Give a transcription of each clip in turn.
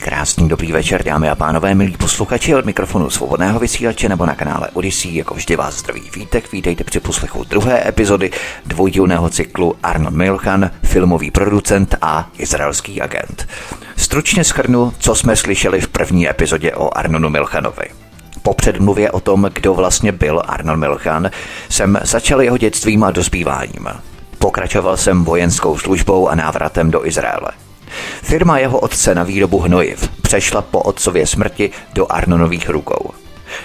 Krásný dobrý večer, dámy a pánové, milí posluchači, od mikrofonu Svobodného vysílače nebo na kanále Odyssey, jako vždy vás zdraví Vítek, vítejte při poslechu druhé epizody dvoudílného cyklu Arnon Milchan, filmový producent a izraelský agent. Stručně shrnu, co jsme slyšeli v první epizodě o Arnonu Milchanovi. Po předmluvě o tom, kdo vlastně byl Arnon Milchan, jsem začal jeho dětstvím a dospíváním. Pokračoval jsem vojenskou službou a návratem do Izraele. Firma jeho otce na výrobu hnojiv přešla po otcově smrti do Arnonových rukou.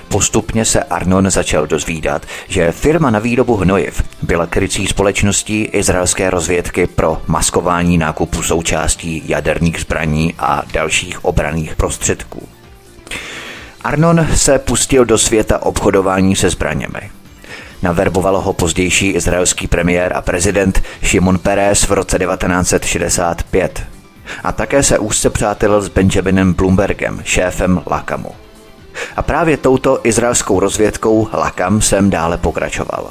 Postupně se Arnon začal dozvídat, že firma na výrobu hnojiv byla krycí společností izraelské rozvědky pro maskování nákupu součástí jaderných zbraní a dalších obranných prostředků. Arnon se pustil do světa obchodování se zbraněmi. Naverbovalo ho pozdější izraelský premiér a prezident Šimon Peres v roce 1965. A také se úzce přátelil s Benjaminem Bloombergem, šéfem Lakamu. A právě touto izraelskou rozvědkou Lakam sem dále pokračoval.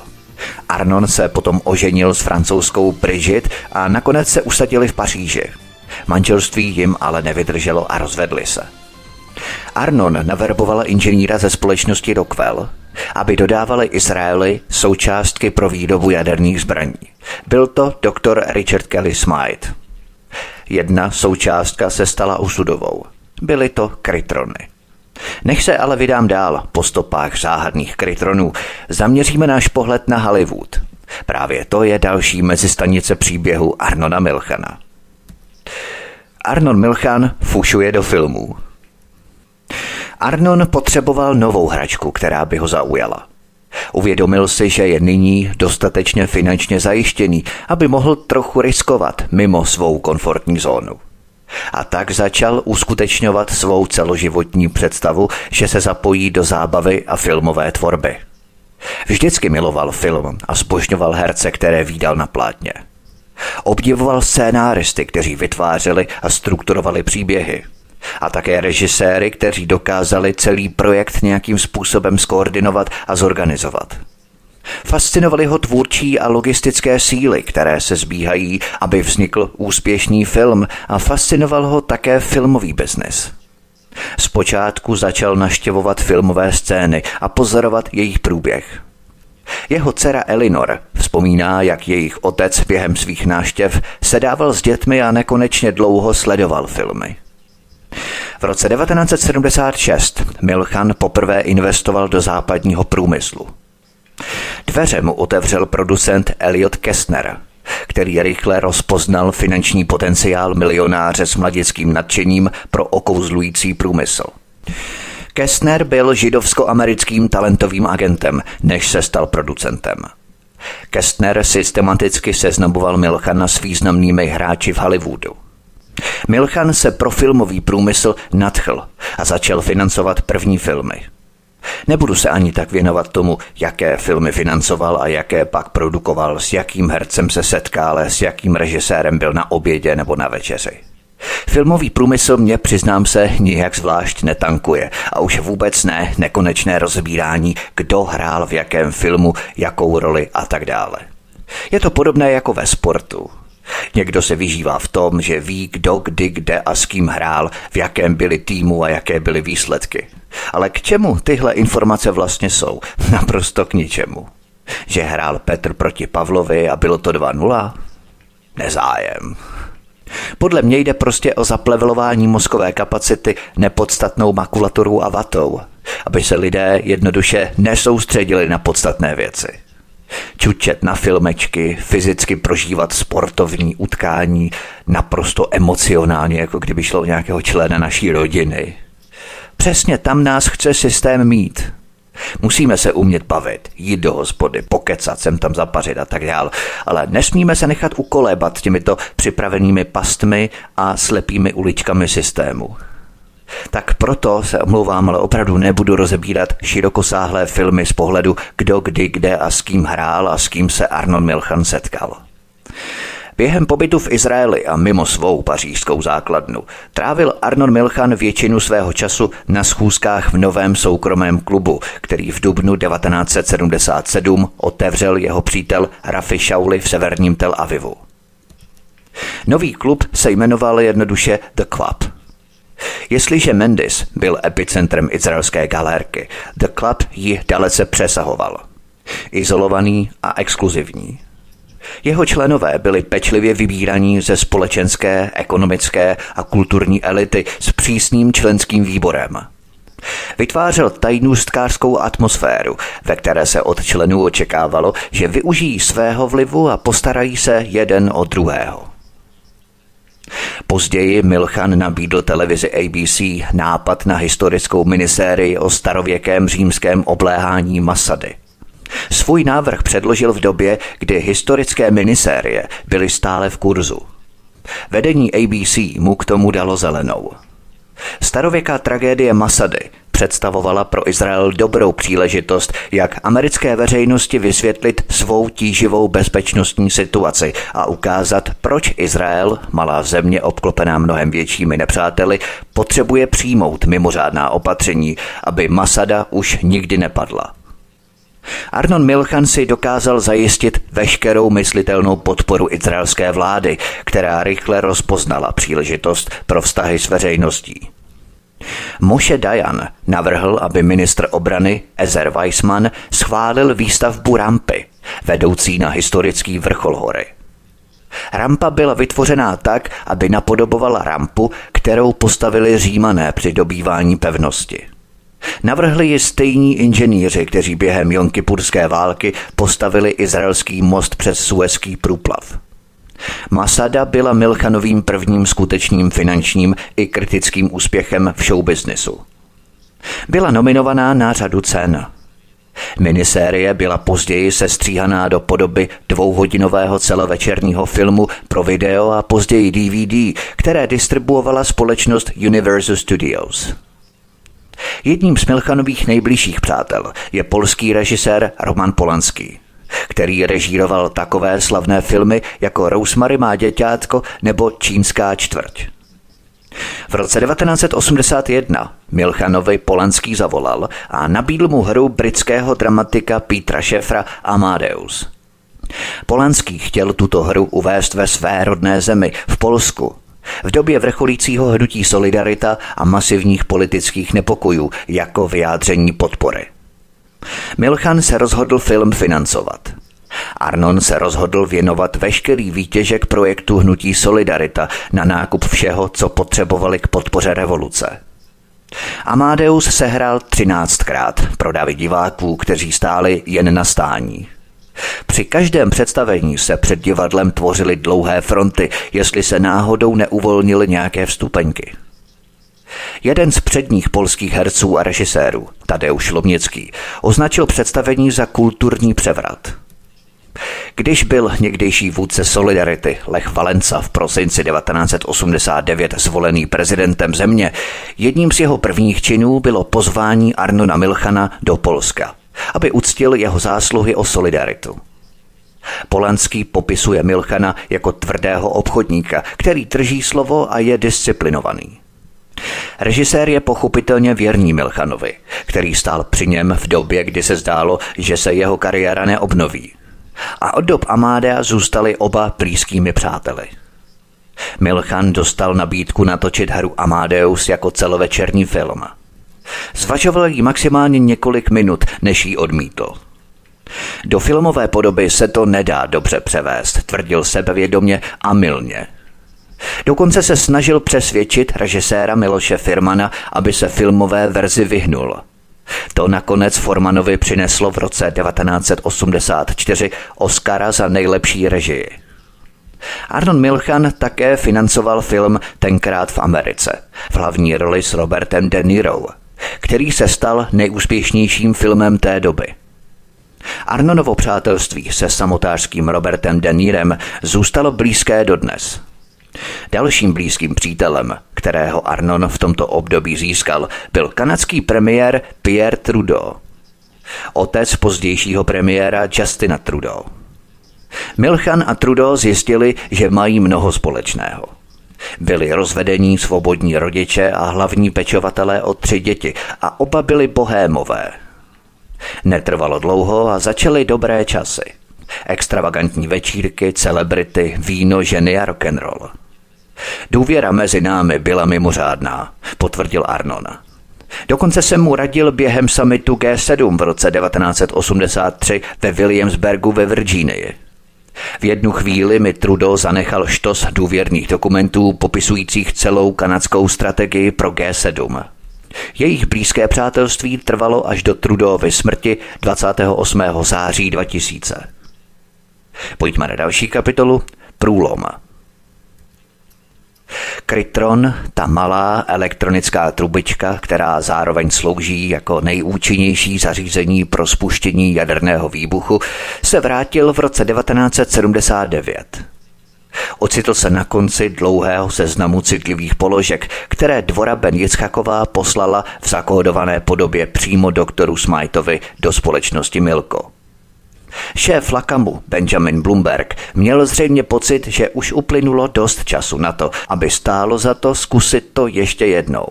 Arnon se potom oženil s francouzskou Brigitte a nakonec se usadili v Paříži. Manželství jim ale nevydrželo a rozvedli se. Arnon naverboval inženýra ze společnosti Rockwell, aby dodávali Izraeli součástky pro výrobu jaderných zbraní. Byl to doktor Richard Kelly Smythe. Jedna součástka se stala osudovou. Byly to krytrony. Než se ale vydám dál po stopách záhadných krytronů, zaměříme náš pohled na Hollywood. Právě to je další mezistanice příběhu Arnona Milchana. Arnon Milchan fušuje do filmů. Arnon potřeboval novou hračku, která by ho zaujala. Uvědomil si, že je nyní dostatečně finančně zajištěný, aby mohl trochu riskovat mimo svou komfortní zónu. A tak začal uskutečňovat svou celoživotní představu, že se zapojí do zábavy a filmové tvorby. Vždycky miloval film a zbožňoval herce, které vídal na plátně. Obdivoval scénáristy, kteří vytvářeli a strukturovali příběhy. A také režiséry, kteří dokázali celý projekt nějakým způsobem zkoordinovat a zorganizovat. Fascinovaly ho tvůrčí a logistické síly, které se zbíhají, aby vznikl úspěšný film, a fascinoval ho také filmový biznis. Zpočátku začal navštěvovat filmové scény a pozorovat jejich průběh. Jeho dcera Elinor vzpomíná, jak jejich otec během svých návštěv sedával s dětmi a nekonečně dlouho sledoval filmy. V roce 1976 Milchan poprvé investoval do západního průmyslu. Dveře mu otevřel producent Elliot Kestner, který rychle rozpoznal finanční potenciál milionáře s mladickým nadšením pro okouzlující průmysl. Kestner byl židovsko-americkým talentovým agentem, než se stal producentem. Kestner systematicky seznamoval Milchana s významnými hráči v Hollywoodu. Milchan se pro filmový průmysl nadchl a začal financovat první filmy. Nebudu se ani tak věnovat tomu, jaké filmy financoval a jaké pak produkoval, s jakým hercem se setkal, s jakým režisérem byl na obědě nebo na večeři. Filmový průmysl mě, přiznám se, nijak zvlášť netankuje a už vůbec ne nekonečné rozbírání, kdo hrál v jakém filmu, jakou roli a tak dále. Je to podobné jako ve sportu. Někdo se vyžívá v tom, že ví, kdo, kdy, kde a s kým hrál, v jakém byli týmu a jaké byly výsledky. Ale k čemu tyhle informace vlastně jsou? Naprosto k ničemu. Že hrál Petr proti Pavlovi a bylo to 2-0? Nezájem. Podle mě jde prostě o zaplevelování mozkové kapacity nepodstatnou makulaturou a vatou, aby se lidé jednoduše nesoustředili na podstatné věci. Čučet na filmečky, fyzicky prožívat sportovní utkání, naprosto emocionálně, jako kdyby šlo o nějakého člena naší rodiny. Přesně tam nás chce systém mít. Musíme se umět bavit, jít do hospody, pokecat, sem tam zapařit a tak dál. Ale nesmíme se nechat ukolébat těmito připravenými pastmi a slepými uličkami systému. Tak proto se omlouvám, ale opravdu nebudu rozebírat širokosáhlé filmy z pohledu kdo, kdy, kde a s kým hrál a s kým se Arnon Milchan setkal. Během pobytu v Izraeli a mimo svou pařížskou základnu trávil Arnon Milchan většinu svého času na schůzkách v novém soukromém klubu, který v dubnu 1977 otevřel jeho přítel Rafi Shauli v severním Tel Avivu. Nový klub se jmenoval jednoduše The Club. Jestliže Mendes byl epicentrem izraelské galérky, The Club ji dalece přesahoval. Izolovaný a exkluzivní. Jeho členové byli pečlivě vybíraní ze společenské, ekonomické a kulturní elity s přísným členským výborem. Vytvářel tajnůstkářskou atmosféru, ve které se od členů očekávalo, že využijí svého vlivu a postarají se jeden o druhého. Později Milchan nabídl televizi ABC nápad na historickou minisérii o starověkém římském obléhání Masady. Svůj návrh předložil v době, kdy historické minisérie byly stále v kurzu. Vedení ABC mu k tomu dalo zelenou. Starověká tragédie Masady představovala pro Izrael dobrou příležitost, jak americké veřejnosti vysvětlit svou tíživou bezpečnostní situaci a ukázat, proč Izrael, malá země obklopená mnohem většími nepřáteli, potřebuje přijmout mimořádná opatření, aby Masada už nikdy nepadla. Arnon Milchan si dokázal zajistit veškerou myslitelnou podporu izraelské vlády, která rychle rozpoznala příležitost pro vztahy s veřejností. Moshe Dayan navrhl, aby ministr obrany Ezer Weizmann schválil výstavbu rampy, vedoucí na historický vrchol hory. Rampa byla vytvořená tak, aby napodobovala rampu, kterou postavili Římané při dobývání pevnosti. Navrhli ji stejní inženýři, kteří během jonkipurské války postavili izraelský most přes Suezský průplav. Masada byla Milchanovým prvním skutečným finančním i kritickým úspěchem v showbiznisu. Byla nominovaná na řadu cen. Minisérie byla později sestříhaná do podoby dvouhodinového celovečerního filmu pro video a později DVD, které distribuovala společnost Universal Studios. Jedním z Milchanových nejbližších přátel je polský režisér Roman Polanský, který režíroval takové slavné filmy jako Rosemary má děťátko nebo Čínská čtvrť. V roce 1981 Milchanovi Polanský zavolal a nabídl mu hru britského dramatika Petera Sheffera Amadeus. Polanský chtěl tuto hru uvést ve své rodné zemi, v Polsku, v době vrcholícího hnutí Solidarita a masivních politických nepokojů jako vyjádření podpory. Milchan se rozhodl film financovat. Arnon se rozhodl věnovat veškerý výtěžek projektu hnutí Solidarita na nákup všeho, co potřebovali k podpoře revoluce. Amadeus se hrál 13krát pro davy diváků, kteří stáli jen na stání. Při každém představení se před divadlem tvořily dlouhé fronty, jestli se náhodou neuvolnily nějaké vstupenky. Jeden z předních polských herců a režisérů, Tadeusz Lomnický, označil představení za kulturní převrat. Když byl někdejší vůdce Solidarity Lech Valenza v prosinci 1989 zvolený prezidentem země, jedním z jeho prvních činů bylo pozvání Arnona Milchana do Polska, aby uctil jeho zásluhy o solidaritu. Polanský popisuje Milchana jako tvrdého obchodníka, který drží slovo a je disciplinovaný. Režisér je pochopitelně věrný Milchanovi, který stál při něm v době, kdy se zdálo, že se jeho kariéra neobnoví. A od dob Amádea zůstali oba blízkými přáteli. Milchan dostal nabídku natočit hru Amadeus jako celovečerní film. Zvažoval ji maximálně několik minut, než ji odmítl. Do filmové podoby se to nedá dobře převést, tvrdil sebevědomě a mylně. Dokonce se snažil přesvědčit režiséra Miloše Firmana, aby se filmové verzi vyhnul. To nakonec Formanovi přineslo v roce 1984 Oscara za nejlepší režii. Arnon Milchan také financoval film Tenkrát v Americe v hlavní roli s Robertem De Niro, který se stal nejúspěšnějším filmem té doby. Arnonovo přátelství se samotářským Robertem De Nírem zůstalo blízké dodnes. Dalším blízkým přítelem, kterého Arnon v tomto období získal, byl kanadský premiér Pierre Trudeau, otec pozdějšího premiéra Justina Trudeau. Milchan a Trudeau zjistili, že mají mnoho společného. Byli rozvedení svobodní rodiče a hlavní pečovatelé o 3 děti a oba byli bohémové. Netrvalo dlouho a začaly dobré časy. Extravagantní večírky, celebrity, víno, ženy a rock'n'roll. Důvěra mezi námi byla mimořádná, potvrdil Arnon. Dokonce jsem mu radil během summitu G7 v roce 1983 ve Williamsburgu ve Virginii. V jednu chvíli mi Trudeau zanechal štos důvěrných dokumentů popisujících celou kanadskou strategii pro G7. Jejich blízké přátelství trvalo až do Trudeauovy smrti 28. září 2000. Pojďme na další kapitolu. Průlom. Krytron, ta malá elektronická trubička, která zároveň slouží jako nejúčinnější zařízení pro spuštění jaderného výbuchu, se vrátil v roce 1979. Ocitl se na konci dlouhého seznamu citlivých položek, které Dvora Ben Jicchaková poslala v zakódované podobě přímo doktoru Smythovi do společnosti Milko. Šéf Lakamu Benjamin Bloomberg měl zřejmě pocit, že už uplynulo dost času na to, aby stálo za to zkusit to ještě jednou.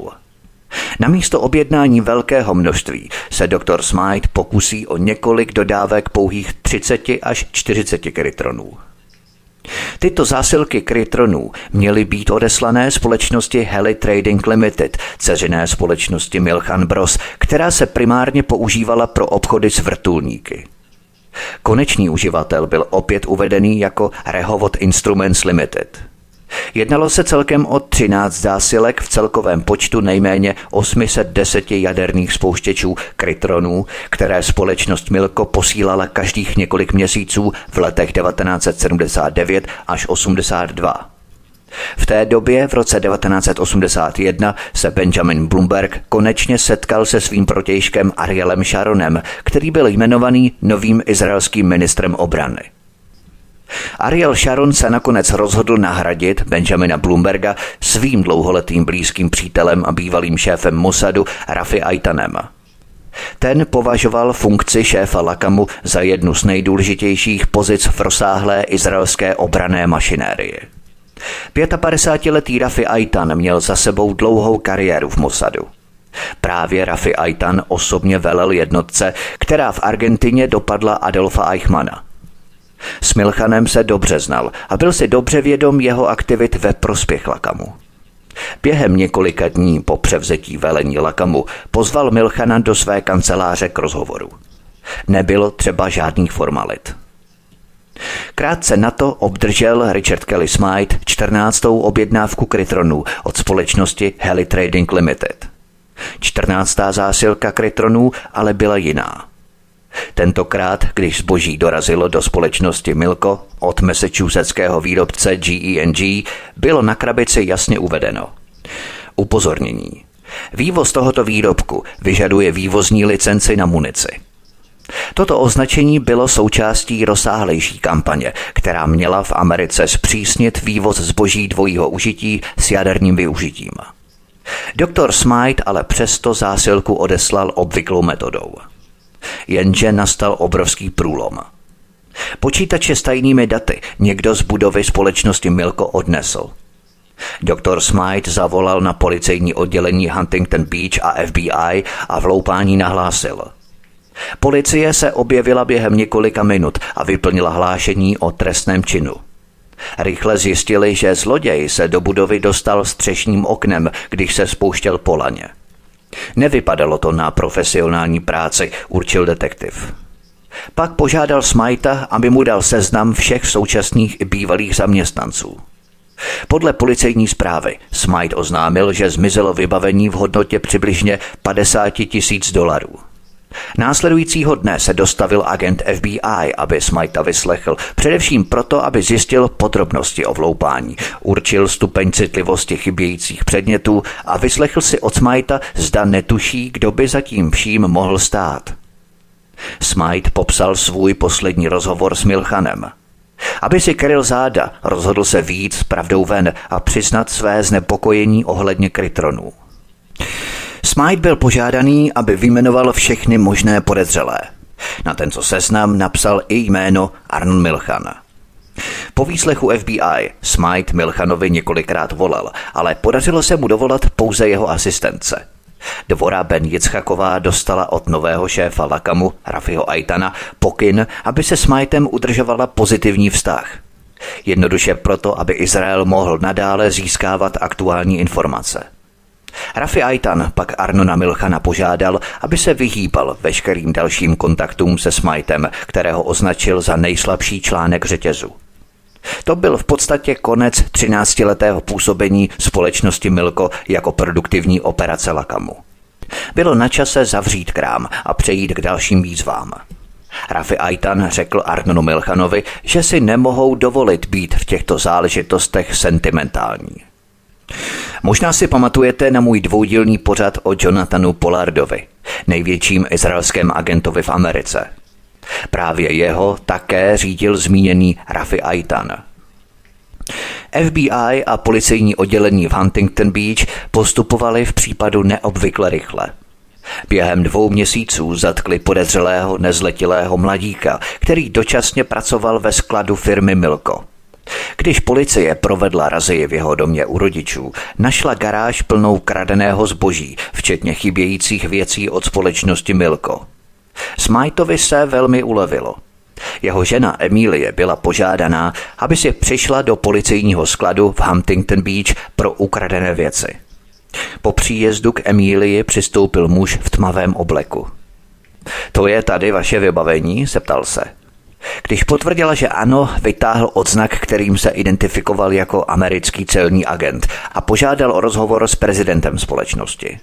Namísto objednání velkého množství se doktor Smythe pokusí o několik dodávek pouhých 30 až 40 krytronů. Tyto zásilky krytronů měly být odeslané společnosti Heli Trading Limited, dceřiné společnosti Milchan Bros, která se primárně používala pro obchody s vrtulníky. Konečný uživatel byl opět uvedený jako Rehovot Instruments Limited. Jednalo se celkem o 13 zásilek v celkovém počtu nejméně 810 jaderných spouštěčů krytronů, které společnost Milko posílala každých několik měsíců v letech 1979 až 82. V té době, v roce 1981, se Benjamin Bloomberg konečně setkal se svým protějškem Arielem Sharonem, který byl jmenovaný novým izraelským ministrem obrany. Ariel Sharon se nakonec rozhodl nahradit Benjamina Bloomberga svým dlouholetým blízkým přítelem a bývalým šéfem Mossadu Rafi Aitanem. Ten považoval funkci šéfa Lakamu za jednu z nejdůležitějších pozic v rozsáhlé izraelské obranné mašinérii. 55-letý Rafi Aitan měl za sebou dlouhou kariéru v Mossadu. Právě Rafi Aitan osobně velel jednotce, která v Argentině dopadla Adolfa Eichmana. S Milchanem se dobře znal a byl si dobře vědom jeho aktivit ve prospěch Lakamu. Během několika dní po převzetí velení Lakamu pozval Milchana do své kanceláře k rozhovoru. Nebylo třeba žádných formalit. Krátce na to obdržel Richard Kelly Smythe 14. objednávku krytronů od společnosti Heli Trading Limited. 14. zásilka krytronů ale byla jiná. Tentokrát, když zboží dorazilo do společnosti Milko od massachusettského výrobce GE&G, bylo na krabici jasně uvedeno: upozornění. Vývoz tohoto výrobku vyžaduje vývozní licenci na munici. Toto označení bylo součástí rozsáhlejší kampaně, která měla v Americe zpřísnit vývoz zboží dvojího užití s jaderním využitím. Doktor Smythe ale přesto zásilku odeslal obvyklou metodou. Jenže nastal obrovský průlom. Počítače s tajnými daty někdo z budovy společnosti Milko odnesl. Doktor Smythe zavolal na policejní oddělení Huntington Beach a FBI a vloupání nahlásil. Policie se objevila během několika minut a vyplnila hlášení o trestném činu. Rychle zjistili, že zloděj se do budovy dostal střešním oknem, když se spouštěl po laně. Nevypadalo to na profesionální práci, určil detektiv. Pak požádal Smytha, aby mu dal seznam všech současných i bývalých zaměstnanců. Podle policejní zprávy Smythe oznámil, že zmizelo vybavení v hodnotě přibližně 50 000 $. Následujícího dne se dostavil agent FBI, aby Smytha vyslechl, především proto, aby zjistil podrobnosti o vloupání, určil stupeň citlivosti chybějících předmětů a vyslechl si od Smytha, zda netuší, kdo by za tím vším mohl stát. Smythe popsal svůj poslední rozhovor s Milchanem. Aby si kryl záda, rozhodl se vyjít s pravdou ven a přiznat své znepokojení ohledně Krytronů. Smythe byl požádaný, aby vyjmenoval všechny možné podezřelé. Na tento seznam napsal i jméno Arnon Milchan. Po výslechu FBI Smythe Milchanovi několikrát volal, ale podařilo se mu dovolat pouze jeho asistence. Dvora Ben Jitzchaková dostala od nového šéfa Lakamu, Rafiho Aitana, pokyn, aby se s Smythem udržovala pozitivní vztah. Jednoduše proto, aby Izrael mohl nadále získávat aktuální informace. Rafi Aitan pak Arnona Milchana požádal, aby se vyhýbal veškerým dalším kontaktům se Smythem, kterého označil za nejslabší článek řetězu. To byl v podstatě konec 13letého působení společnosti Milko jako produktivní operace Lakamu. Bylo na čase zavřít krám a přejít k dalším výzvám. Rafi Aitan řekl Arnonu Milchanovi, že si nemohou dovolit být v těchto záležitostech sentimentální. Možná si pamatujete na můj dvoudílný pořad o Jonathanu Pollardovi, největším izraelském agentovi v Americe. Právě jeho také řídil zmíněný Rafi Aitan. FBI a policejní oddělení v Huntington Beach postupovali v případu neobvykle rychle. Během 2 měsíců zatkli podezřelého nezletilého mladíka, který dočasně pracoval ve skladu firmy Milko. Když policie provedla razii v jeho domě u rodičů, našla garáž plnou kradeného zboží, včetně chybějících věcí od společnosti Milko. Smythovi se velmi ulevilo. Jeho žena Emilie byla požádaná, aby si přišla do policejního skladu v Huntington Beach pro ukradené věci. Po příjezdu k Emilii přistoupil muž v tmavém obleku. To je tady vaše vybavení? Zeptal se. Když potvrdila, že ano, vytáhl odznak, kterým se identifikoval jako americký celní agent a požádal o rozhovor s prezidentem společnosti.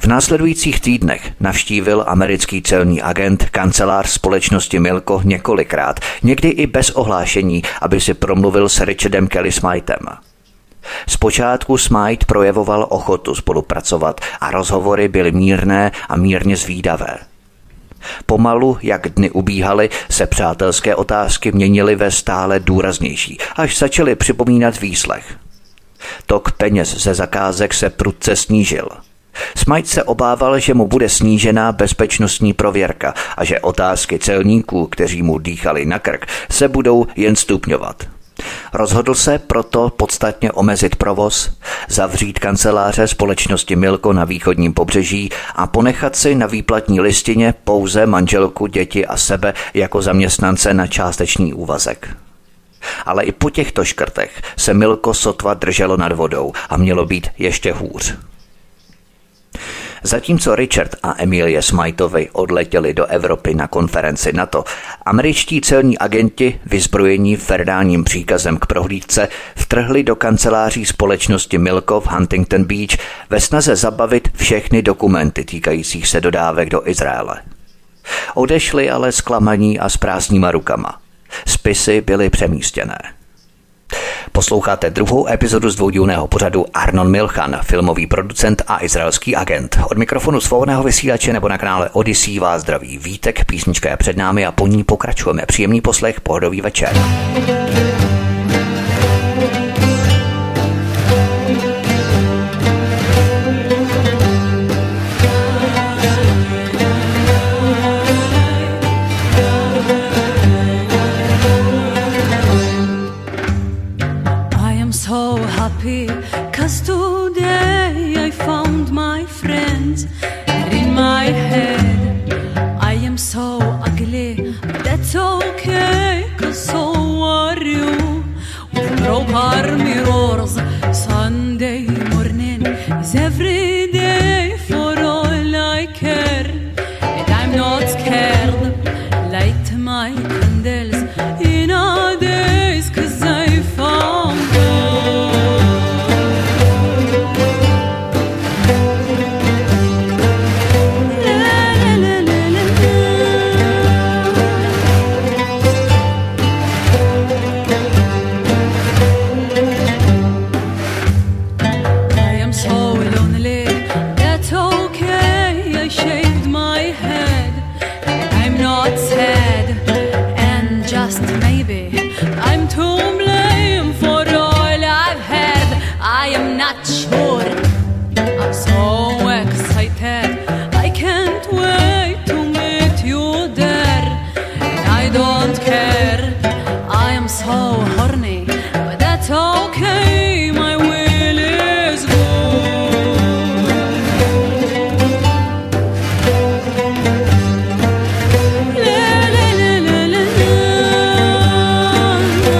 V následujících týdnech navštívil americký celní agent kancelář společnosti Milko několikrát, někdy i bez ohlášení, aby si promluvil s Richardem Kelly Smythem. Zpočátku Smythe projevoval ochotu spolupracovat a rozhovory byly mírné a mírně zvídavé. Pomalu, jak dny ubíhaly, se přátelské otázky měnily ve stále důraznější, až začaly připomínat výslech. Tok peněz ze zakázek se prudce snížil. Smythe se obával, že mu bude snížená bezpečnostní prověrka a že otázky celníků, kteří mu dýchali na krk, se budou jen stupňovat. Rozhodl se proto podstatně omezit provoz, zavřít kanceláře společnosti Milko na východním pobřeží a ponechat si na výplatní listině pouze manželku, děti a sebe jako zaměstnance na částečný úvazek. Ale i po těchto škrtech se Milko sotva drželo nad vodou a mělo být ještě hůř. Zatímco Richard a Emilie Smythovi odletěli do Evropy na konferenci NATO, američtí celní agenti, vyzbrojení federálním příkazem k prohlídce, vtrhli do kanceláří společnosti Milko v Huntington Beach ve snaze zabavit všechny dokumenty týkajících se dodávek do Izraele. Odešli ale zklamaní a s prázdnýma rukama. Spisy byly přemístěné. Posloucháte 2. epizodu z dvoudílného pořadu Arnon Milchan, filmový producent a izraelský agent. Od mikrofonu svobodného vysílače nebo na kanále Odyssey vás zdraví Vítek, písnička je před námi a po ní pokračujeme. Příjemný poslech, pohodový večer. Cause today I found my friends, and in my head I am so ugly, but that's okay, cause so are you. so horny, but that's okay, my will is born. La la la la la la.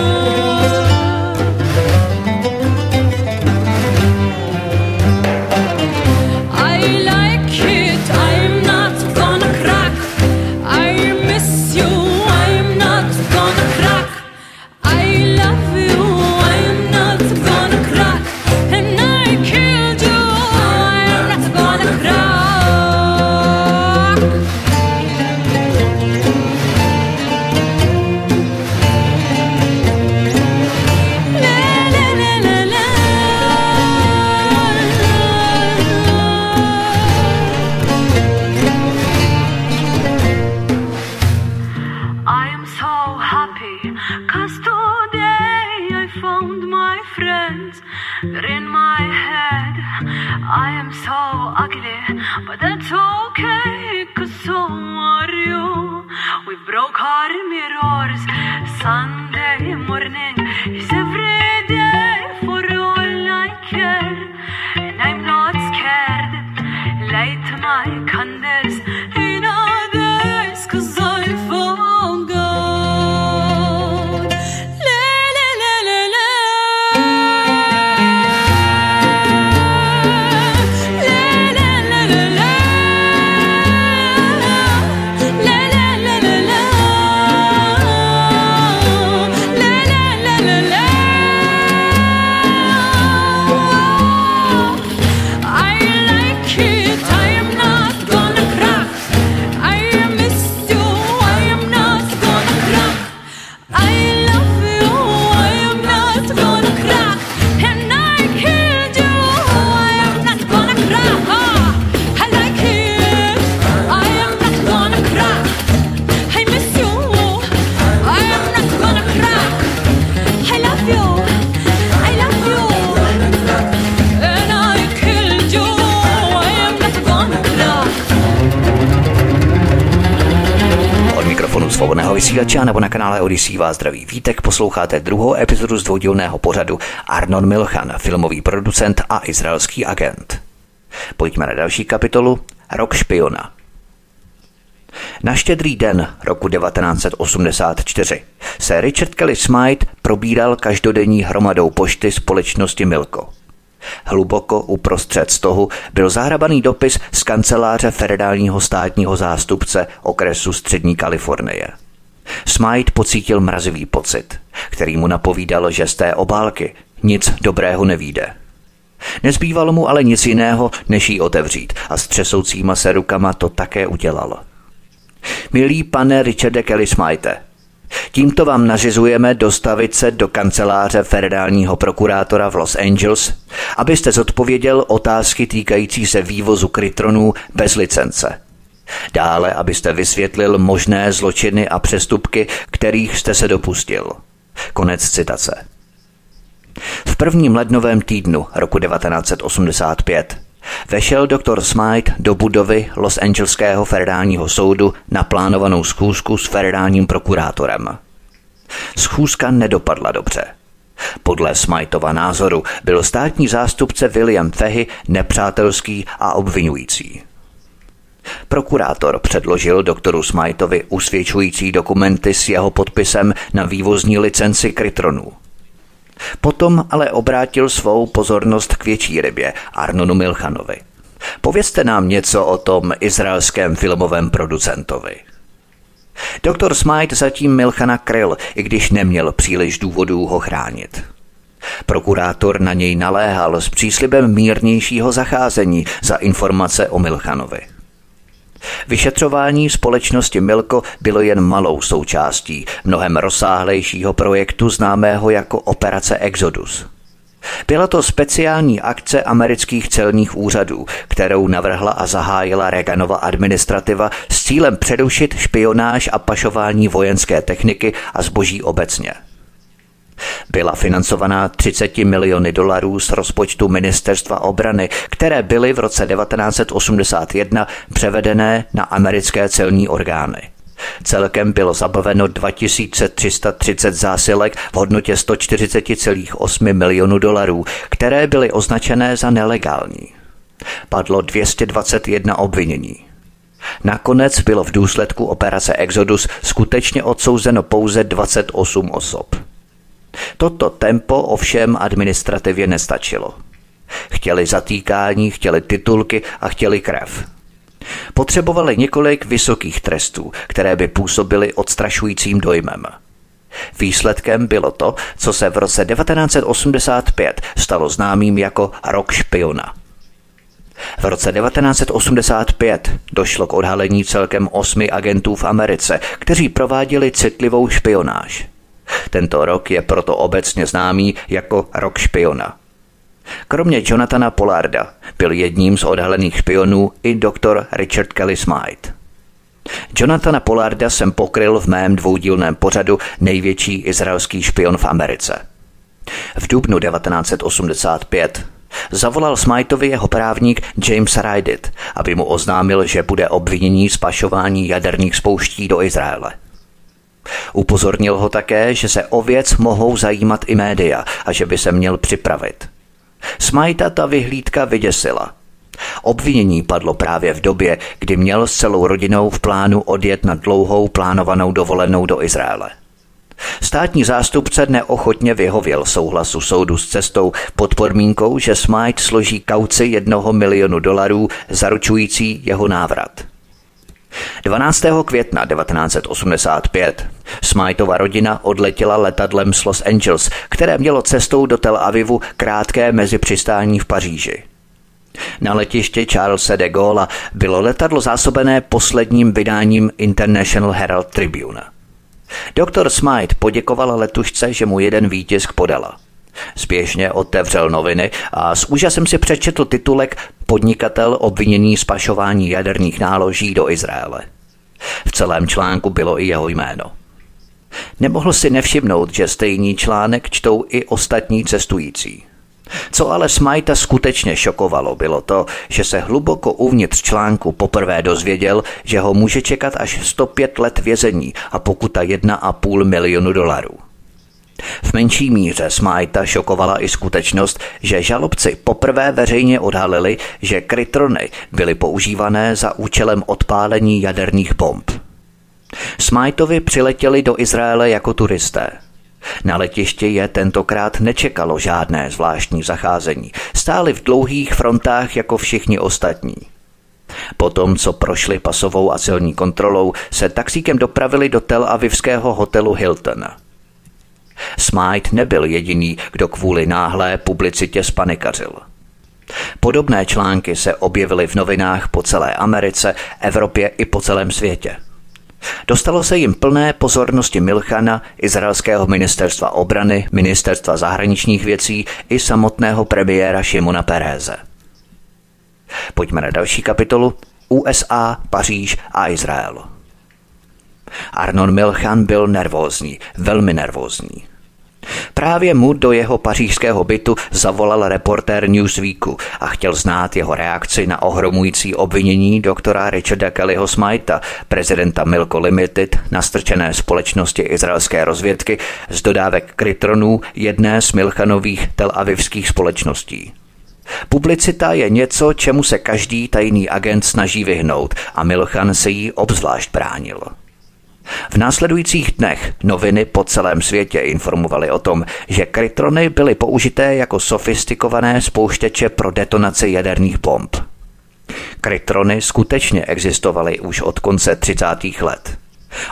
I like it, I'm not gonna crack. I miss you. Cause today I found my friends, they're in my head. I am so ugly, but that's okay, cause so are you. We broke our mirrors. Sunday morning is every day for all I care, and I'm not scared. Light my candles in others, cause I found God. Svobodného vysílače nebo na kanále Odyssey vás zdraví Vítek, posloucháte druhou epizodu z dvoudílného pořadu Arnon Milchan, filmový producent a izraelský agent. Pojďme na další kapitolu Rok špiona. Na Štědrý den roku 1984 se Richard Kelly Smythe probíral každodenní hromadou pošty společnosti Milko. Hluboko uprostřed stohu byl zahrabaný dopis z kanceláře federálního státního zástupce okresu Střední Kalifornie. Smythe pocítil mrazivý pocit, který mu napovídal, že z té obálky nic dobrého nevyjde. Nezbývalo mu ale nic jiného, než ji otevřít, a s třesoucíma se rukama to také udělal. Milý pane Richarde Kelly Smythe, tímto vám nařizujeme dostavit se do kanceláře federálního prokurátora v Los Angeles, abyste zodpověděl otázky týkající se vývozu krytronů bez licence. Dále, abyste vysvětlil možné zločiny a přestupky, kterých jste se dopustil. Konec citace. V prvním lednovém týdnu roku 1985 vešel doktor Smythe do budovy Los Angeleského federálního soudu na plánovanou schůzku s federálním prokurátorem. Schůzka nedopadla dobře. Podle Smythova názoru byl státní zástupce William Fahey nepřátelský a obvinující. Prokurátor předložil doktoru Smythovi usvědčující dokumenty s jeho podpisem na vývozní licenci krytronů. Potom ale obrátil svou pozornost k větší rybě, Arnonu Milchanovi. Povězte nám něco o tom izraelském filmovém producentovi. Doktor Smythe zatím Milchana kryl, i když neměl příliš důvodů ho chránit. Prokurátor na něj naléhal s příslibem mírnějšího zacházení za informace o Milchanovi. Vyšetřování společnosti Milko bylo jen malou součástí mnohem rozsáhlejšího projektu známého jako Operace Exodus. Byla to speciální akce amerických celních úřadů, kterou navrhla a zahájila Reaganova administrativa s cílem přerušit špionáž a pašování vojenské techniky a zboží obecně. Byla financovaná 30 miliony dolarů z rozpočtu Ministerstva obrany, které byly v roce 1981 převedené na americké celní orgány. Celkem bylo zabaveno 2330 zásilek v hodnotě 140,8 milionů dolarů, které byly označené za nelegální. Padlo 221 obvinění. Nakonec bylo v důsledku operace Exodus skutečně odsouzeno pouze 28 osob. Toto tempo ovšem administrativě nestačilo. Chtěli zatýkání, chtěli titulky a chtěli krev. Potřebovali několik vysokých trestů, které by působily odstrašujícím dojmem. Výsledkem bylo to, co se v roce 1985 stalo známým jako rok špiona. V roce 1985 došlo k odhalení celkem 8 agentů v Americe, kteří prováděli citlivou špionáž. Tento rok je proto obecně známý jako rok špiona. Kromě Jonathana Pollarda byl jedním z odhalených špionů i doktor Richard Kelly Smythe. Jonathana Pollarda jsem pokryl v mém dvoudílném pořadu Největší izraelský špion v Americe. V dubnu 1985 zavolal Smythovi jeho právník James Reidit, aby mu oznámil, že bude obvinění z pašování jaderných spouští do Izraele. Upozornil ho také, že se o věc mohou zajímat i média a že by se měl připravit. Smytha ta vyhlídka vyděsila. Obvinění padlo právě v době, kdy měl s celou rodinou v plánu odjet na dlouhou plánovanou dovolenou do Izraele. Státní zástupce neochotně vyhověl souhlasu soudu s cestou pod podmínkou, že Smythe složí kauci $1 milion zaručující jeho návrat. 12. května 1985 Smythova rodina odletěla letadlem z Los Angeles, které mělo cestou do Tel Avivu krátké mezipřistání v Paříži. Na letišti Charlese de Gaulla bylo letadlo zásobené posledním vydáním International Herald Tribune. Doktor Smythe poděkoval letušce, že mu jeden výtisk podala. Spěšně otevřel noviny a s úžasem si přečetl titulek Podnikatel obviněný z pašování jaderných náloží do Izraele. V celém článku bylo i jeho jméno. Nemohl si nevšimnout, že stejný článek čtou i ostatní cestující. Co ale Smytha skutečně šokovalo, bylo to, že se hluboko uvnitř článku poprvé dozvěděl, že ho může čekat až 105 let vězení a pokuta $1,5 milionu. V menší míře Smytha šokovala i skutečnost, že žalobci poprvé veřejně odhalili, že krytrony byly používané za účelem odpálení jaderných bomb. Smythovi přiletěli do Izraele jako turisté. Na letišti je tentokrát nečekalo žádné zvláštní zacházení. Stáli v dlouhých frontách jako všichni ostatní. Potom, co prošli pasovou azylní kontrolou, se taxíkem dopravili do telavivského hotelu Hilton. Smythe nebyl jediný, kdo kvůli náhlé publicitě spanikařil. Podobné články se objevily v novinách po celé Americe, Evropě i po celém světě. Dostalo se jim plné pozornosti Milchana, izraelského ministerstva obrany, ministerstva zahraničních věcí i samotného premiéra Šimona Pereze. Pojďme na další kapitolu USA, Paříž a Izrael. Arnon Milchan byl nervózní, velmi nervózní. Právě mu do jeho pařížského bytu zavolal reportér Newsweeku a chtěl znát jeho reakci na ohromující obvinění doktora Richarda Kellyho Smytha, prezidenta Milco Limited, nastrčené společnosti izraelské rozvědky, z dodávek krytronů jedné z Milchanových telavivských společností. Publicita je něco, čemu se každý tajný agent snaží vyhnout a Milchan se jí obzvlášť bránil. V následujících dnech noviny po celém světě informovaly o tom, že krytrony byly použité jako sofistikované spouštěče pro detonaci jaderných bomb. Krytrony skutečně existovaly už od konce 30. let.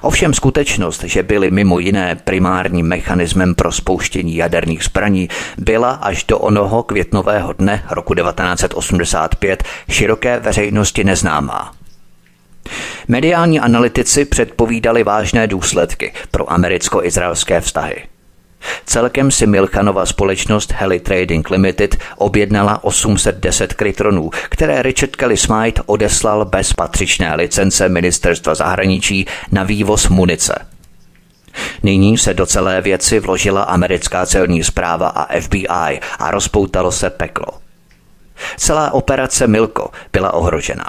Ovšem skutečnost, že byly mimo jiné primárním mechanismem pro spouštění jaderných zbraní, byla až do onoho květnového dne roku 1985 široké veřejnosti neznámá. Mediální analytici předpovídali vážné důsledky pro americko-izraelské vztahy. Celkem si Milchanova společnost Heli Trading Limited objednala 810 krytronů, které Richard Kelly Smythe odeslal bez patřičné licence ministerstva zahraničí na vývoz munice. Nyní se do celé věci vložila americká celní správa a FBI a rozpoutalo se peklo. Celá operace Milco byla ohrožená.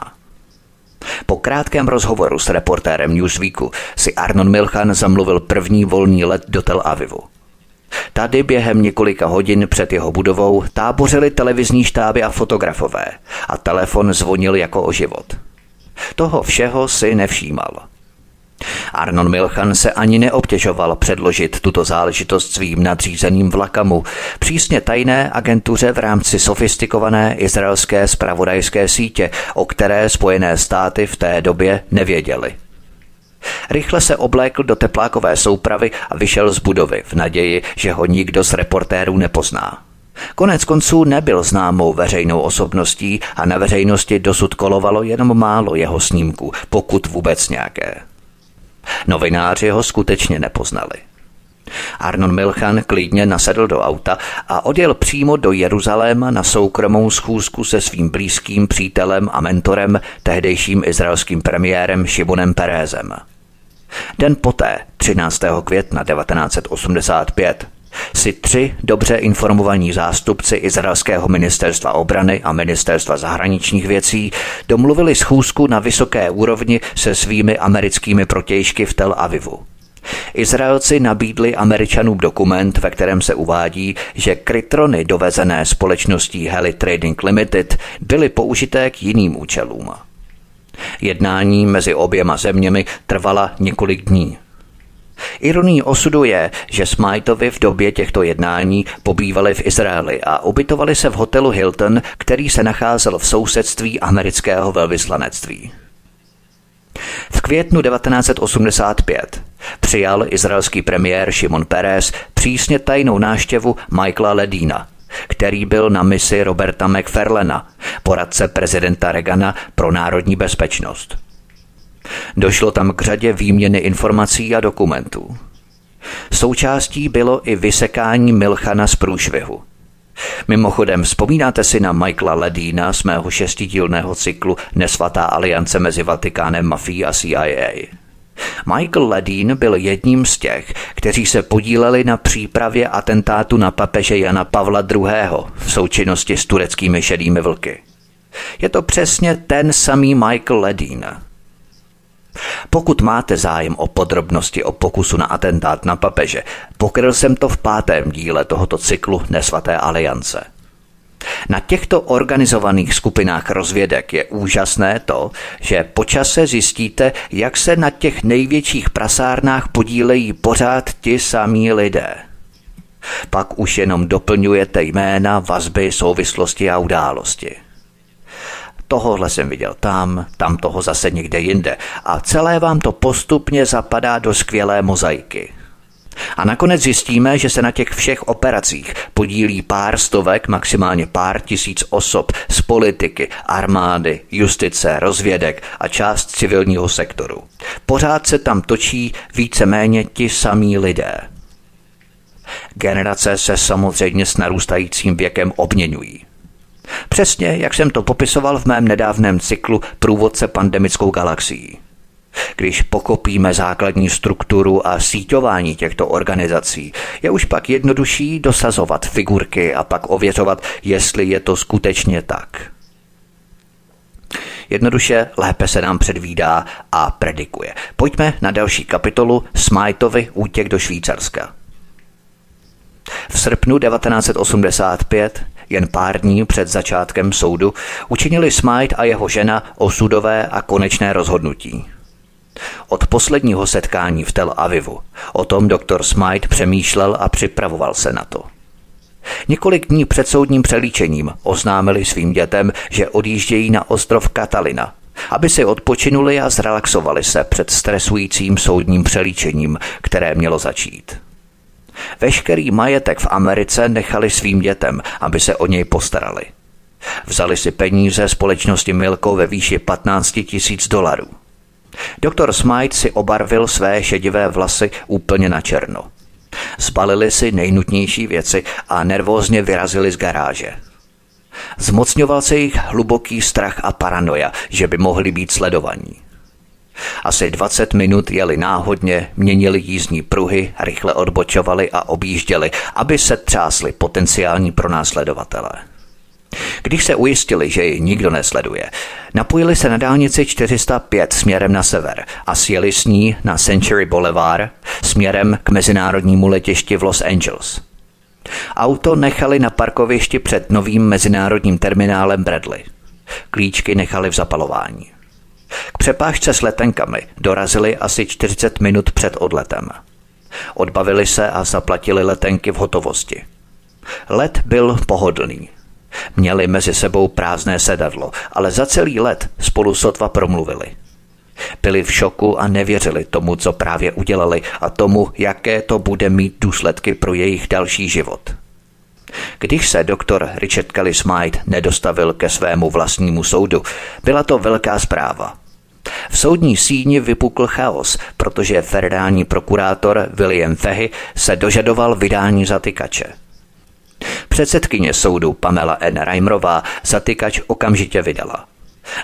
Po krátkém rozhovoru s reportérem Newsweeku si Arnon Milchan zamluvil první volný let do Tel Avivu. Tady během několika hodin před jeho budovou tábořili televizní štáby a fotografové a telefon zvonil jako o život. Toho všeho si nevšímal. Arnon Milchan se ani neobtěžoval předložit tuto záležitost svým nadřízeným v Lakamu, přísně tajné agentuře v rámci sofistikované izraelské zpravodajské sítě, o které Spojené státy v té době nevěděly. Rychle se oblékl do teplákové soupravy a vyšel z budovy v naději, že ho nikdo z reportérů nepozná. Koneckonců nebyl známou veřejnou osobností a na veřejnosti dosud kolovalo jenom málo jeho snímků, pokud vůbec nějaké. Novináři ho skutečně nepoznali. Arnon Milchan klidně nasedl do auta a odjel přímo do Jeruzaléma na soukromou schůzku se svým blízkým přítelem a mentorem, tehdejším izraelským premiérem Šimonem Perézem. Den poté, 13. května 1985, si 3 dobře informovaní zástupci izraelského ministerstva obrany a ministerstva zahraničních věcí domluvili schůzku na vysoké úrovni se svými americkými protějšky v Tel Avivu. Izraelci nabídli Američanům dokument, ve kterém se uvádí, že krytrony dovezené společností Heli Trading Limited byly použité k jiným účelům. Jednání mezi oběma zeměmi trvala několik dní. Ironií osudu je, že Smythovi v době těchto jednání pobývali v Izraeli a ubytovali se v hotelu Hilton, který se nacházel v sousedství amerického velvyslanectví. V květnu 1985 přijal izraelský premiér Šimon Peres přísně tajnou návštěvu Michaela Ledina, který byl na misi Roberta McFarlana, poradce prezidenta Reagana pro národní bezpečnost. Došlo tam k řadě výměny informací a dokumentů. Součástí bylo i vysekání Milchana z průšvihu. Mimochodem, vzpomínáte si na Michaela Ledina z mého 6dílného cyklu Nesvatá aliance mezi Vatikánem, mafií a CIA? Michael Ledin byl jedním z těch, kteří se podíleli na přípravě atentátu na papeže Jana Pavla II. V součinnosti s tureckými šedými vlky. Je to přesně ten samý Michael Ledin. Pokud máte zájem o podrobnosti o pokusu na atentát na papeže, pokryl jsem to v 5. díle tohoto cyklu Nesvaté aliance. Na těchto organizovaných skupinách rozvědek je úžasné to, že po čase zjistíte, jak se na těch největších prasárnách podílejí pořád ti samí lidé. Pak už jenom doplňujete jména, vazby, souvislosti a události. Tohohle jsem viděl tam toho zase někde jinde a celé vám to postupně zapadá do skvělé mozaiky. A nakonec zjistíme, že se na těch všech operacích podílí pár stovek, maximálně pár tisíc osob z politiky, armády, justice, rozvědek a část civilního sektoru. Pořád se tam točí víceméně ti samí lidé. Generace se samozřejmě s narůstajícím věkem obměňují. Přesně, jak jsem to popisoval v mém nedávném cyklu Průvodce pandemickou galaxií. Když pokopíme základní strukturu a síťování těchto organizací, je už pak jednodušší dosazovat figurky a pak ověřovat, jestli je to skutečně tak. Jednoduše lépe se nám předvídá a predikuje. Pojďme na další kapitolu Smythovi útěk do Švýcarska. V srpnu 1985, jen pár dní před začátkem soudu, učinili Smyth a jeho žena osudové a konečné rozhodnutí. Od posledního setkání v Tel Avivu o tom doktor Smyth přemýšlel a připravoval se na to. Několik dní před soudním přelíčením oznámili svým dětem, že odjíždějí na ostrov Catalina, aby si odpočinuli a zrelaxovali se před stresujícím soudním přelíčením, které mělo začít. Veškerý majetek v Americe nechali svým dětem, aby se o něj postarali. Vzali si peníze společnosti Milco ve výši $15,000. Doktor Smyth si obarvil své šedivé vlasy úplně na černo. Zbalili si nejnutnější věci a nervózně vyrazili z garáže. Zmocňoval se jich hluboký strach a paranoja, že by mohli být sledovaní. Asi 20 minut jeli náhodně, měnili jízdní pruhy, rychle odbočovali a objížděli, aby se třásli potenciální pronásledovatelé. Když se ujistili, že ji nikdo nesleduje, napojili se na dálnici 405 směrem na sever a sjeli s ní na Century Boulevard směrem k mezinárodnímu letišti v Los Angeles. Auto nechali na parkovišti před novým mezinárodním terminálem Bradley. Klíčky nechali v zapalování. K přepážce s letenkami dorazili asi 40 minut před odletem. Odbavili se a zaplatili letenky v hotovosti. Let byl pohodlný. Měli mezi sebou prázdné sedadlo, ale za celý let spolu sotva promluvili. Byli v šoku a nevěřili tomu, co právě udělali a tomu, jaké to bude mít důsledky pro jejich další život. Když se doktor Richard Kelly Smythe nedostavil ke svému vlastnímu soudu, byla to velká zpráva. V soudní síni vypukl chaos, protože federální prokurátor William Fahey se dožadoval vydání zatykače. Předsedkyně soudu Pamela N. Reimerová zatykač okamžitě vydala.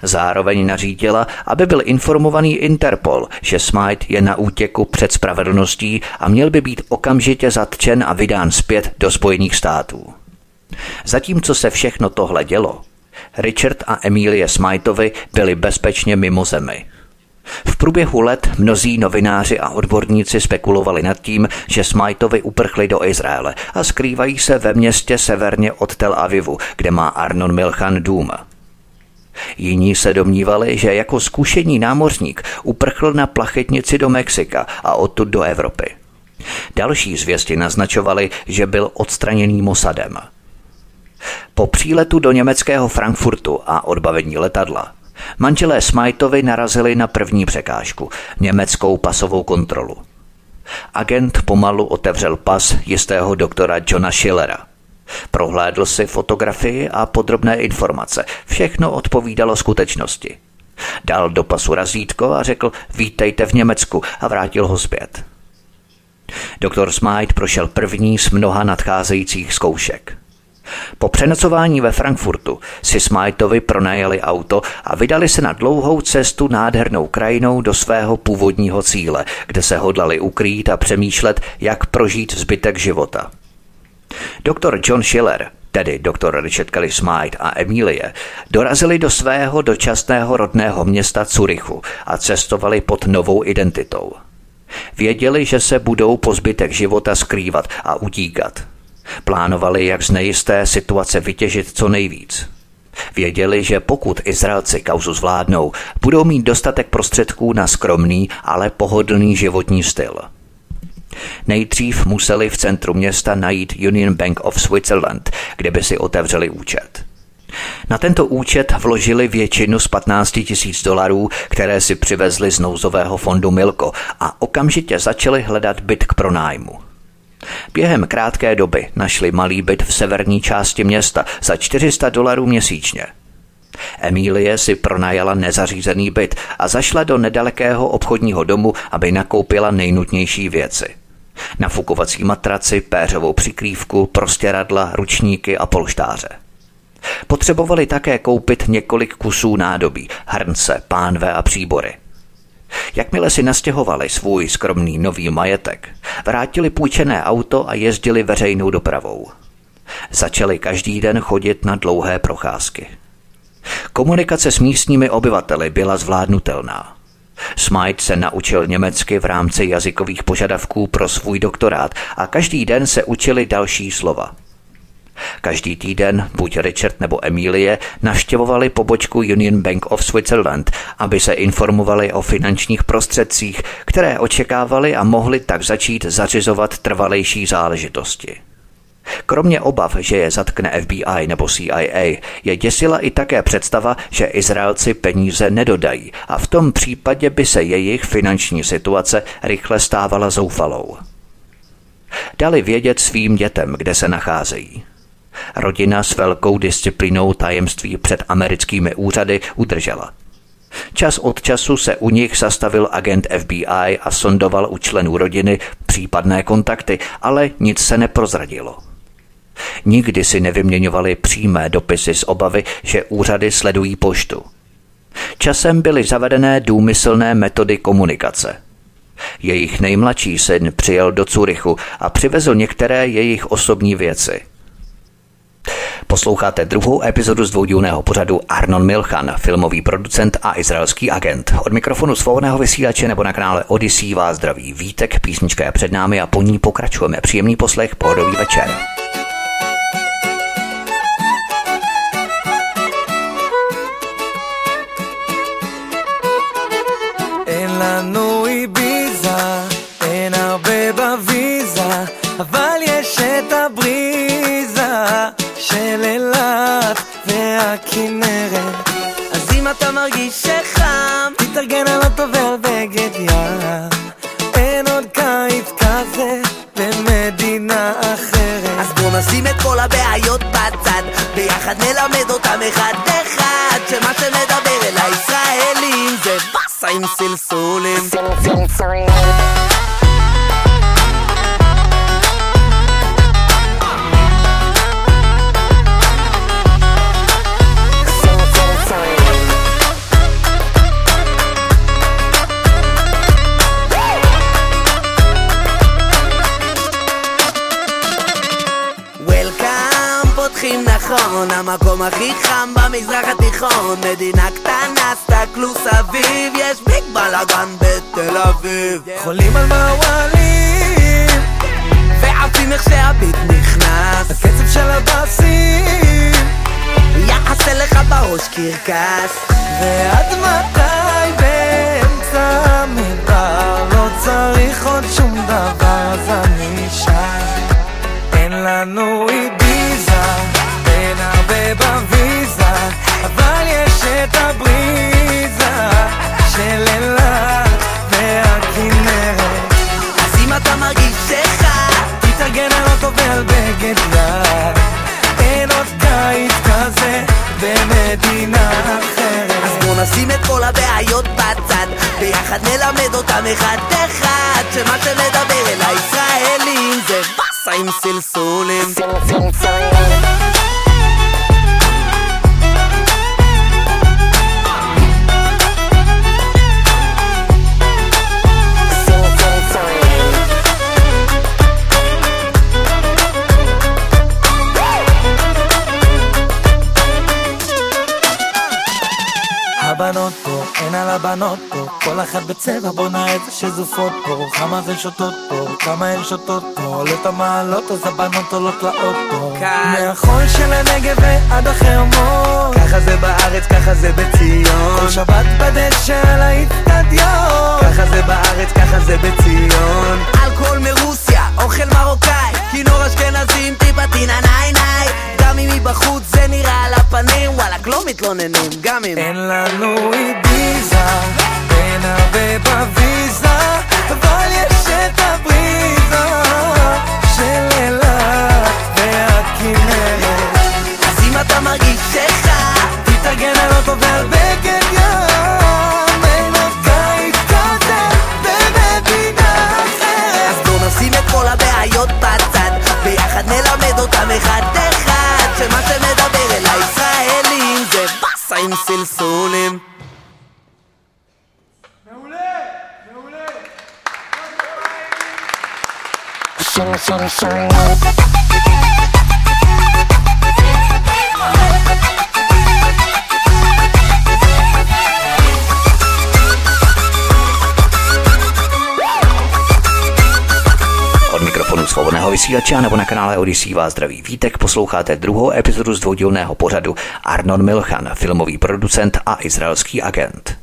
Zároveň nařídila, aby byl informovaný Interpol, že Smythe je na útěku před spravedlností a měl by být okamžitě zatčen a vydán zpět do Spojených států. Zatímco se všechno tohle dělo, Richard a Emilie Smythovi byli bezpečně mimo zemi. V průběhu let mnozí novináři a odborníci spekulovali nad tím, že Smythovi uprchli do Izraele a skrývají se ve městě severně od Tel Avivu, kde má Arnon Milchan dům. Jiní se domnívali, že jako zkušený námořník uprchl na plachetnici do Mexika a odtud do Evropy. Další zvěsti naznačovaly, že byl odstraněný Mossadem. Po příletu do německého Frankfurtu a odbavení letadla manželé Smythovi narazili na první překážku – německou pasovou kontrolu. Agent pomalu otevřel pas jistého doktora Johna Schillera. Prohlédl si fotografii a podrobné informace. Všechno odpovídalo skutečnosti. Dal do pasu razítko a řekl vítejte v Německu a vrátil ho zpět. Doktor Smythe prošel první z mnoha nadcházejících zkoušek. Po přenocování ve Frankfurtu si Smythovi pronajeli auto a vydali se na dlouhou cestu nádhernou krajinou do svého původního cíle, kde se hodlali ukrýt a přemýšlet, jak prožít zbytek života. Doktor John Schiller, tedy doktor Richard Kelly Smythe a Emilie, dorazili do svého dočasného rodného města Curychu a cestovali pod novou identitou. Věděli, že se budou po zbytek života skrývat a utíkat. Plánovali, jak z nejisté situace vytěžit co nejvíc. Věděli, že pokud Izraelci kauzu zvládnou, budou mít dostatek prostředků na skromný, ale pohodlný životní styl. Nejdřív museli v centru města najít Union Bank of Switzerland, kde by si otevřeli účet. Na tento účet vložili většinu z $15,000, které si přivezli z nouzového fondu Milko a okamžitě začali hledat byt k pronájmu. Během krátké doby našli malý byt v severní části města za $400 měsíčně. Emilie si pronajala nezařízený byt a zašla do nedalekého obchodního domu, aby nakoupila nejnutnější věci. Nafukovací matraci, péřovou přikrývku, prostěradla, ručníky a polštáře. Potřebovali také koupit několik kusů nádobí, hrnce, pánve a příbory. Jakmile si nastěhovali svůj skromný nový majetek, vrátili půjčené auto a jezdili veřejnou dopravou. Začali každý den chodit na dlouhé procházky. Komunikace s místními obyvateli byla zvládnutelná. Smythe se naučil německy v rámci jazykových požadavků pro svůj doktorát a každý den se učili další slova. Každý týden buď Richard nebo Emilie navštěvovali pobočku Union Bank of Switzerland, aby se informovali o finančních prostředcích, které očekávali a mohli tak začít zařizovat trvalejší záležitosti. Kromě obav, že je zatkne FBI nebo CIA, je děsila i také představa, že Izraelci peníze nedodají a v tom případě by se jejich finanční situace rychle stávala zoufalou. Dali vědět svým dětem, kde se nacházejí. Rodina s velkou disciplínou tajemství před americkými úřady udržela. Čas od času se u nich zastavil agent FBI a sondoval u členů rodiny případné kontakty, ale nic se neprozradilo. Nikdy si nevyměňovali přímé dopisy z obavy, že úřady sledují poštu. Časem byly zavedené důmyslné metody komunikace. Jejich nejmladší syn přijel do Curychu a přivezl některé jejich osobní věci. Posloucháte druhou epizodu z dvoudílného pořadu Arnon Milchan, filmový producent a izraelský agent. Od mikrofonu svobodného vysílače nebo na kanále Odyssey vás zdraví Vítek, písnička je před námi a po ní pokračujeme. Příjemný poslech, pohodový večer. אבל יש את הבריזה של אלת והכנרת, אז אם אתה מרגיש שחם תתארגן על הטובר בגד ים. אין עוד קיץ כזה במדינה אחרת, אז בוא נשים את כל הבעיות בצד, ביחד נלמד אותם אחד אחד, שמה שמדבר אל הישראלים זה בסה עם סלסולים. המקום הכי חם במזרח התיכון, מדינה קטנה, סתכלו סביב, יש ביג בלאגן בתל אביב. חולים על מעואלים ועפים איך שהביט נכנס, הקצב של הבסים יעשה לך בראש קרקס. ועד מתי באמצע המדבר לא צריך עוד שום דבר, אז אני שם אין לנו איביזה בביזה, אבל יש את הבריזה של אלה והכנרת, אז אם אתה מרגיש שחד תתארגן על אותו ועל בגד יד. אין עוד קיץ כזה במדינה אחרת, אז בוא נשים את כל הבעיות בצד, ביחד נלמד אותם אחד אחד, שמה שמדבר אל הישראלים זה בסה עם סלסולים. הבנות פה, אין על הבנות פה, כל אחת בצבע בונה איזה שזופות פה, כמה זה שותות פה, כמה הן שותות פה, עולות המעלות אז הבנות עולות לאוטו, מהחול של הנגב ועד החרמון, ככה זה בארץ, ככה זה בציון, כל שבת בדשא על האיצטדיון, ככה זה בארץ, ככה זה בציון, אלכוהול מרוסיה, אוכל מרוקאי, כינור אשכנזים, טיפה טינה ניי ניי, גם אם היא בחוץ זה נראה על הפנים, וואלק לא מתלוננים, גם אם אין לנו איביזה, אין הרבה בביזה, אבל יש את הבריזה של אלת והכנרת, אז אם אתה מרגיש שחד תתארגן על אותו ועל בגד ים. אין עוד קיץ כזה במדינה אחרת, אז בוא נשים את כל הבעיות בצד, ביחד נלמד אותם אחד אחד, שמה שמדבר אל הישראלים זה בסה עם סלסולים. מעולה, מעולה. שיר שיר שיר svobodného vysílače nebo na kanále Odyssey vás zdraví Vítek, posloucháte druhou epizodu z dvoudílného pořadu Arnon Milchan, filmový producent a izraelský agent.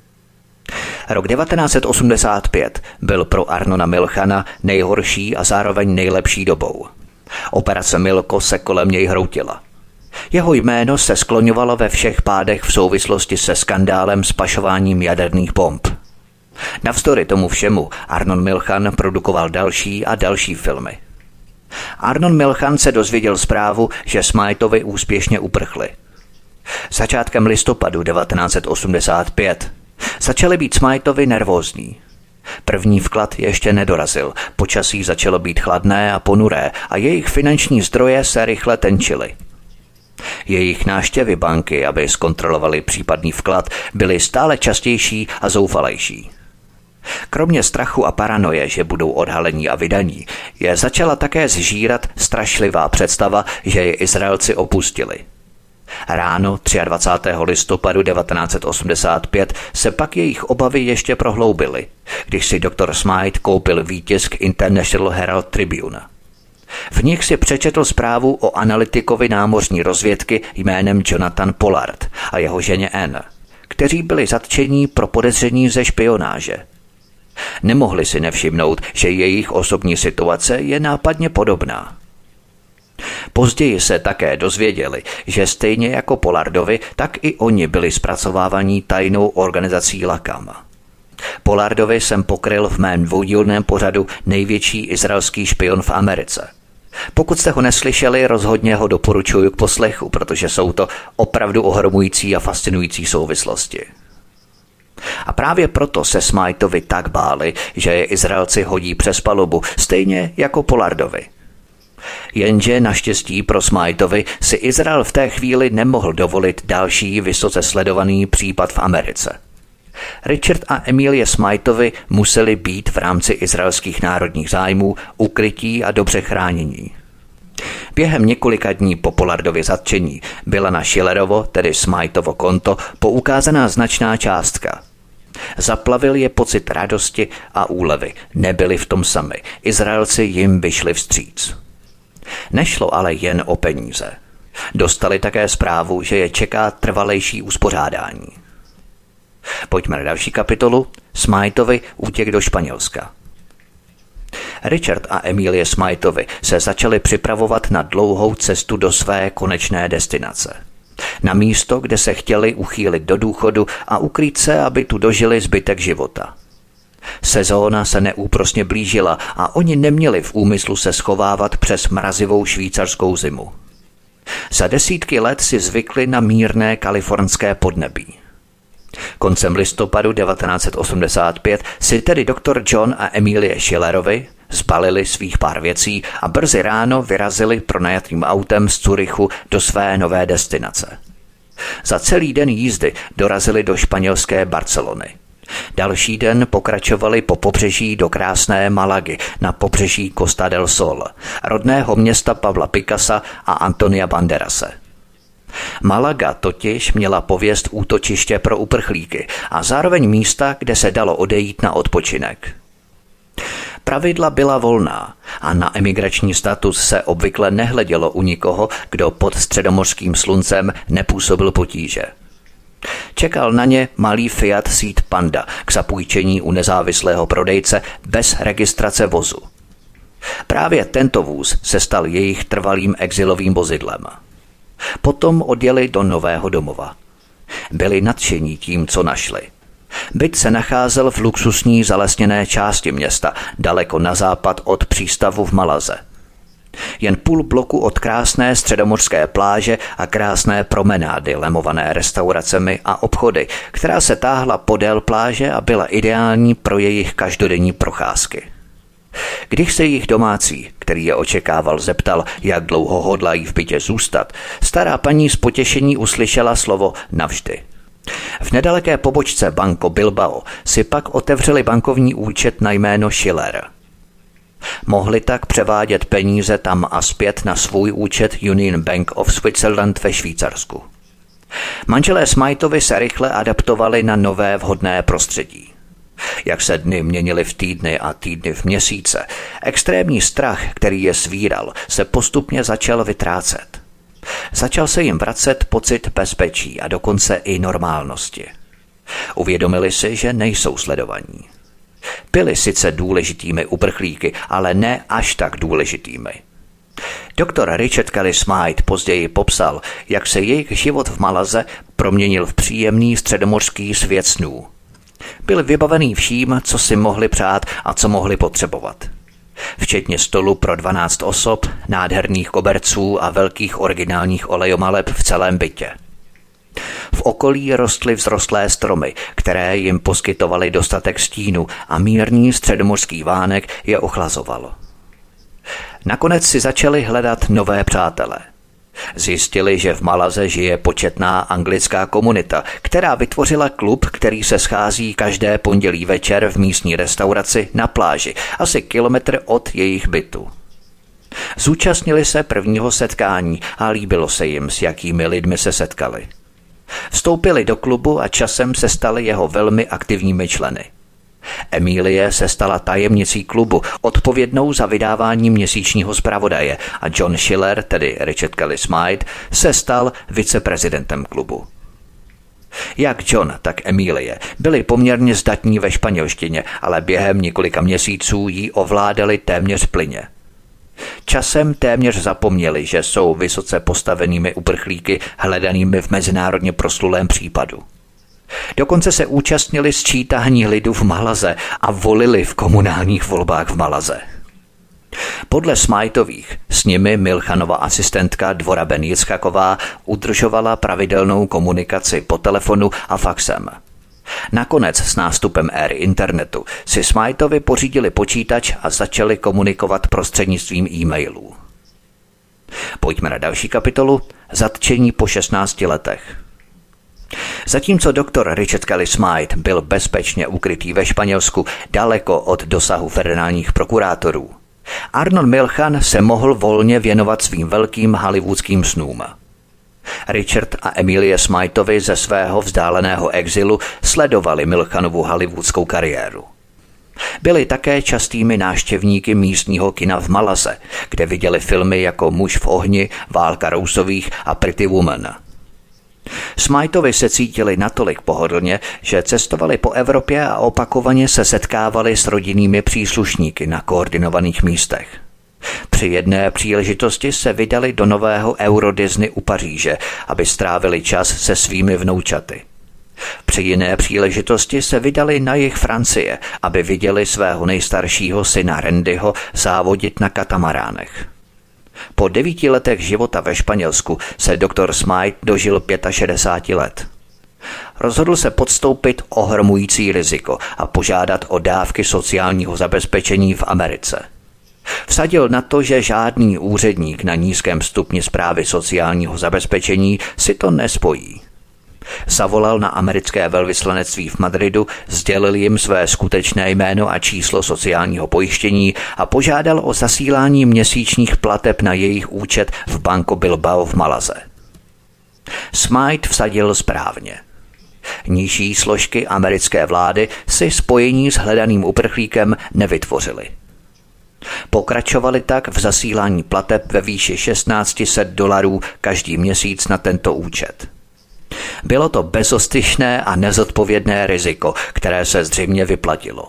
Rok 1985 byl pro Arnona Milchana nejhorší a zároveň nejlepší dobou. Operace Milko se kolem něj hroutila. Jeho jméno se skloňovalo ve všech pádech v souvislosti se skandálem s pašováním jaderných bomb. Navzdory tomu všemu Arnon Milchan produkoval další a další filmy. Arnon Milchan se dozvěděl zprávu, že Smythovi úspěšně uprchli. Začátkem listopadu 1985 začaly být Smythovi nervózní. První vklad ještě nedorazil, počasí začalo být chladné a ponuré a jejich finanční zdroje se rychle tenčily. Jejich návštěvy banky, aby zkontrolovali případný vklad, byly stále častější a zoufalejší. Kromě strachu a paranoje, že budou odhalení a vydaní, je začala také zžírat strašlivá představa, že je Izraelci opustili. Ráno 23. listopadu 1985 se pak jejich obavy ještě prohloubily, když si doktor Smythe koupil výtisk International Herald Tribune. V nich si přečetl zprávu o analytikovi námořní rozvědky jménem Jonathan Pollard a jeho ženě Anne, kteří byli zatčeni pro podezření ze špionáže. Nemohli si nevšimnout, že jejich osobní situace je nápadně podobná. Později se také dozvěděli, že stejně jako Pollardovi, tak i oni byli zpracovávaní tajnou organizací Lakam. Pollardovi jsem pokryl v mém dvoudílném pořadu Největší izraelský špion v Americe. Pokud jste ho neslyšeli, rozhodně ho doporučuji k poslechu, protože jsou to opravdu ohromující a fascinující souvislosti. A právě proto se Smythovi tak báli, že je Izraelci hodí přes palubu, stejně jako Pollardovi. Jenže naštěstí pro Smythovi si Izrael v té chvíli nemohl dovolit další vysoce sledovaný případ v Americe. Richard a Emilie Smythovi museli být v rámci izraelských národních zájmů ukrytí a dobře chránění. Během několika dní po Pollardově zatčení byla na Schillerovo, tedy Smythovo konto, poukázaná značná částka. Zaplavil je pocit radosti a úlevy. Nebyli v tom sami. Izraelci jim vyšli vstříc. Nešlo ale jen o peníze. Dostali také zprávu, že je čeká trvalejší uspořádání. Pojďme na další kapitolu. Smythovi útěk do Španělska. Richard a Emilie Smythovi se začali připravovat na dlouhou cestu do své konečné destinace. Na místo, kde se chtěli uchýlit do důchodu a ukrýt se, aby tu dožili zbytek života. Sezóna se neúprosně blížila a oni neměli v úmyslu se schovávat přes mrazivou švýcarskou zimu. Za desítky let si zvykli na mírné kalifornské podnebí. Koncem listopadu 1985 si tedy doktor John a Emilie Schillerovi zbalili svých pár věcí a brzy ráno vyrazili pronajatým autem z Curychu do své nové destinace. Za celý den jízdy dorazili do španělské Barcelony. Další den pokračovali po pobřeží do krásné Malagy na pobřeží Costa del Sol, rodného města Pabla Picassa a Antonia Banderase. Malaga totiž měla pověst útočiště pro uprchlíky a zároveň místa, kde se dalo odejít na odpočinek. Pravidla byla volná a na emigrační status se obvykle nehledělo u nikoho, kdo pod středomořským sluncem nepůsobil potíže. Čekal na ně malý Fiat Seat Panda k zapůjčení u nezávislého prodejce bez registrace vozu. Právě tento vůz se stal jejich trvalým exilovým vozidlem. Potom odjeli do nového domova. Byli nadšení tím, co našli. Byt se nacházel v luxusní zalesněné části města, daleko na západ od přístavu v Malaze. Jen půl bloku od krásné středomořské pláže a krásné promenády lemované restauracemi a obchody, která se táhla podél pláže a byla ideální pro jejich každodenní procházky. Když se jich domácí, který je očekával, zeptal, jak dlouho hodlají v bytě zůstat, stará paní s potěšení uslyšela slovo navždy. V nedaleké pobočce Banco Bilbao si pak otevřeli bankovní účet na jméno Schiller. Mohli tak převádět peníze tam a zpět na svůj účet Union Bank of Switzerland ve Švýcarsku. Manželé Smythovi se rychle adaptovali na nové vhodné prostředí. Jak se dny měnily v týdny a týdny v měsíce, extrémní strach, který je svíral, se postupně začal vytrácet. Začal se jim vracet pocit bezpečí a dokonce i normálnosti. Uvědomili si, že nejsou sledovaní. Byli sice důležitými uprchlíky, ale ne až tak důležitými. Doktor Richard Kelly Smythe později popsal, jak se jejich život v Malaze proměnil v příjemný středomořský svět snů. Byl vybavený vším, co si mohli přát a co mohli potřebovat. Včetně stolu pro 12 osob, nádherných koberců a velkých originálních olejomaleb v celém bytě. V okolí rostly vzrostlé stromy, které jim poskytovaly dostatek stínu a mírný středomořský vánek je ochlazoval. Nakonec si začali hledat nové přátele. Zjistili, že v Malaze žije početná anglická komunita, která vytvořila klub, který se schází každé pondělí večer v místní restauraci na pláži, asi kilometr od jejich bytu. Zúčastnili se prvního setkání a líbilo se jim, s jakými lidmi se setkali. Vstoupili do klubu a časem se stali jeho velmi aktivními členy. Emilie se stala tajemnicí klubu, odpovědnou za vydávání měsíčního zpravodaje, a John Schiller, tedy Richard Kelly Smythe, se stal viceprezidentem klubu. Jak John, tak Emilie byli poměrně zdatní ve španělštině, ale během několika měsíců ji ovládali téměř plynně. Časem téměř zapomněli, že jsou vysoce postavenými uprchlíky hledanými v mezinárodně proslulém případu. Dokonce se účastnili sčítání lidu v Malaze a volili v komunálních volbách v Malaze. Podle Smytových s nimi Milchanova asistentka Dvora Ben-Jicchaková udržovala pravidelnou komunikaci po telefonu a faxem. Nakonec s nástupem éry internetu si Smytovi pořídili počítač a začali komunikovat prostřednictvím e-mailů. Pojďme na další kapitolu Zatčení po 16 letech. Zatímco doktor Richard Kelly Smythe byl bezpečně ukrytý ve Španělsku daleko od dosahu federálních prokurátorů, Arnold Milchan se mohl volně věnovat svým velkým hollywoodským snům. Richard a Emilie Smytovi ze svého vzdáleného exilu sledovali Milchanovu hollywoodskou kariéru. Byli také častými návštěvníky místního kina v Malaze, kde viděli filmy jako Muž v ohni, Válka rousových a Pretty Woman. Smytovi se cítili natolik pohodlně, že cestovali po Evropě a opakovaně se setkávali s rodinnými příslušníky na koordinovaných místech. Při jedné příležitosti se vydali do nového Euro Disney u Paříže, aby strávili čas se svými vnoučaty. Při jiné příležitosti se vydali na jih Francie, aby viděli svého nejstaršího syna Randyho závodit na katamaránech. Po 9 letech života ve Španělsku se doktor Smythe dožil 65 let. Rozhodl se podstoupit ohromující riziko a požádat o dávky sociálního zabezpečení v Americe. Vsadil na to, že žádný úředník na nízkém stupni správy sociálního zabezpečení si to nespojí. Zavolal na americké velvyslanectví v Madridu, sdělil jim své skutečné jméno a číslo sociálního pojištění a požádal o zasílání měsíčních plateb na jejich účet v Banco Bilbao v Malaze. Smythe vsadil správně. Nižší složky americké vlády si spojení s hledaným uprchlíkem nevytvořily. Pokračovali tak v zasílání plateb ve výši $1 600 každý měsíc na tento účet. Bylo to bezostyšné a nezodpovědné riziko, které se zřejmě vyplatilo.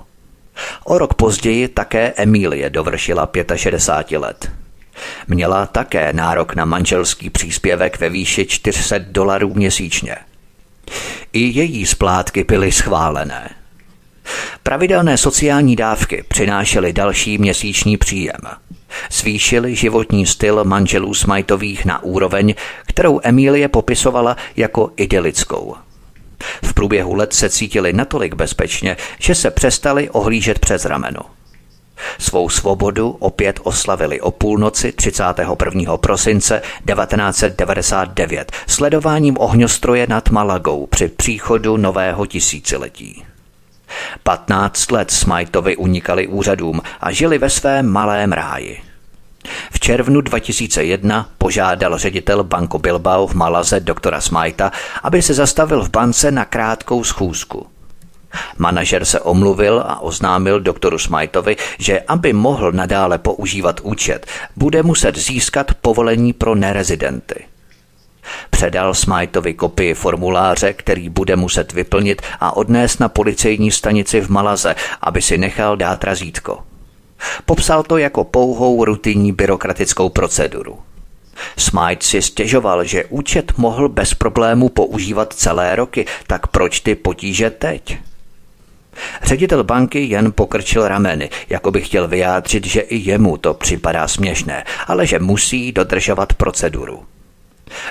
O rok později také Emilie dovršila 65 let. Měla také nárok na manželský příspěvek ve výši $400 měsíčně. I její splátky byly schválené. Pravidelné sociální dávky přinášely další měsíční příjem. Zvýšily životní styl manželů Smytových na úroveň, kterou Emilie popisovala jako idylickou. V průběhu let se cítili natolik bezpečně, že se přestali ohlížet přes rameno. Svou svobodu opět oslavili o půlnoci 31. prosince 1999 sledováním ohňostroje nad Malagou při příchodu nového tisíciletí. 15 let Smytovi unikali úřadům a žili ve svém malém ráji. V červnu 2001 požádal ředitel Banco Bilbao v Malaze doktora Smytha, aby se zastavil v bance na krátkou schůzku. Manažer se omluvil a oznámil doktoru Smytovi, že aby mohl nadále používat účet, bude muset získat povolení pro nerezidenty. Předal Smytovi kopii formuláře, který bude muset vyplnit a odnést na policejní stanici v Malaze, aby si nechal dát razítko. Popsal to jako pouhou rutinní byrokratickou proceduru. Smythe si stěžoval, že účet mohl bez problému používat celé roky, tak proč ty potíže teď? Ředitel banky jen pokrčil rameny, jako by chtěl vyjádřit, že i jemu to připadá směšné, ale že musí dodržovat proceduru.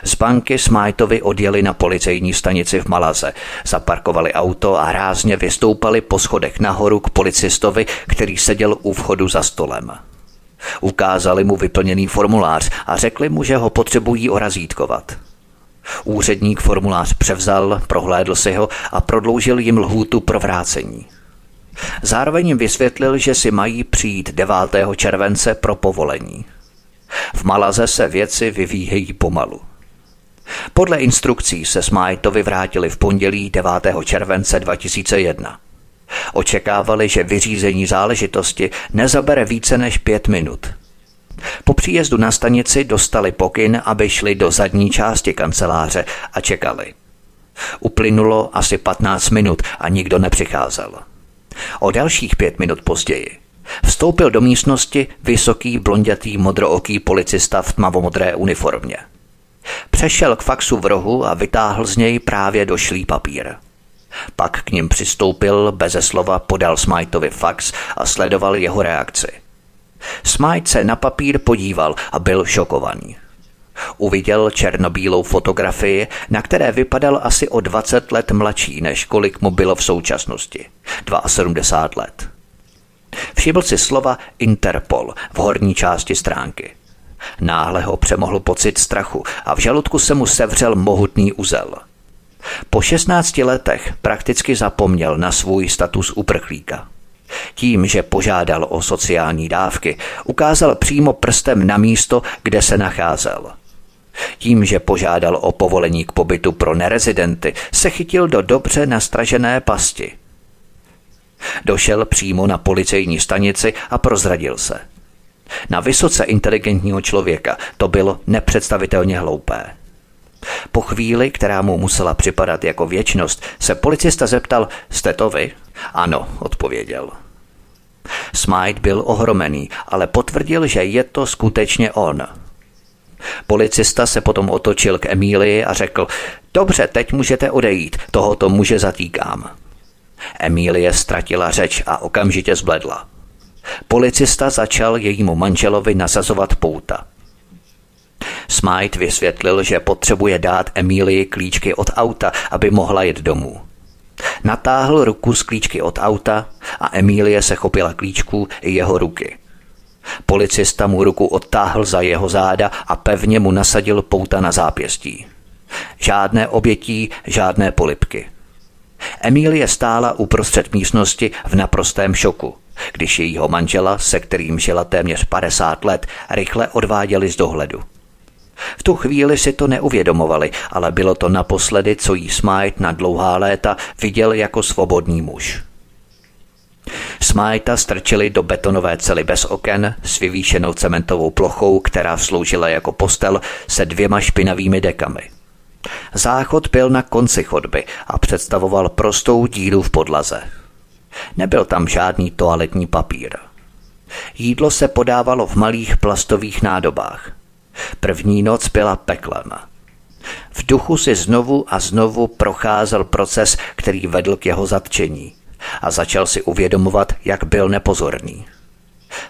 Z banky Smytovi odjeli na policejní stanici v Malaze, zaparkovali auto a rázně vystoupali po schodech nahoru k policistovi, který seděl u vchodu za stolem. Ukázali mu vyplněný formulář a řekli mu, že ho potřebují orazítkovat. Úředník formulář převzal, prohlédl si ho a prodloužil jim lhůtu pro vrácení. Zároveň jim vysvětlil, že si mají přijít 9. července pro povolení. V Malaze se věci vyvíjejí pomalu. Podle instrukcí se Smythovi vrátili v pondělí 9. července 2001. Očekávali, že vyřízení záležitosti nezabere více než 5 minut. Po příjezdu na stanici dostali pokyn, aby šli do zadní části kanceláře a čekali. Uplynulo asi 15 minut a nikdo nepřicházel. O dalších 5 minut později vstoupil do místnosti vysoký, blondětý, modrooký policista v tmavomodré uniformě. Přešel k faxu v rohu a vytáhl z něj právě došlý papír. Pak k ním přistoupil, beze slova podal Smythovi fax a sledoval jeho reakci. Smythe se na papír podíval a byl šokovaný. Uviděl černobílou fotografii, na které vypadal asi o 20 let mladší, než kolik mu bylo v současnosti. 72 let. Všiml si slova Interpol v horní části stránky. Náhle ho přemohl pocit strachu a v žaludku se mu sevřel mohutný uzel. Po 16 letech prakticky zapomněl na svůj status uprchlíka. Tím, že požádal o sociální dávky, ukázal přímo prstem na místo, kde se nacházel. Tím, že požádal o povolení k pobytu pro nerezidenty, se chytil do dobře nastražené pasti. Došel přímo na policejní stanici a prozradil se. Na vysoce inteligentního člověka to bylo nepředstavitelně hloupé. Po chvíli, která mu musela připadat jako věčnost, se policista zeptal, jste to vy? Ano, odpověděl. Smythe byl ohromený, ale potvrdil, že je to skutečně on. Policista se potom otočil k Emílii a řekl, dobře, teď můžete odejít, tohoto muže zatýkám. Emílie ztratila řeč a okamžitě zbledla. Policista začal jejímu manželovi nasazovat pouta. Smythe vysvětlil, že potřebuje dát Emílii klíčky od auta, aby mohla jet domů. Natáhl ruku z klíčky od auta a Emílie se chopila klíčků i jeho ruky. Policista mu ruku odtáhl za jeho záda a pevně mu nasadil pouta na zápěstí. Žádné obětí, žádné polibky. Emílie stála uprostřed místnosti v naprostém šoku, když jejího manžela, se kterým žila téměř 50 let, rychle odváděli z dohledu. V tu chvíli si to neuvědomovali, ale bylo to naposledy, co jí Smythe na dlouhá léta viděl jako svobodný muž. Smytha strčili do betonové cely bez oken s vyvýšenou cementovou plochou, která sloužila jako postel, se 2 špinavými dekami. Záchod byl na konci chodby a představoval prostou díru v podlaze. Nebyl tam žádný toaletní papír. Jídlo se podávalo v malých plastových nádobách. První noc byla peklem. V duchu si znovu a znovu procházel proces, který vedl k jeho zatčení, a začal si uvědomovat, jak byl nepozorný.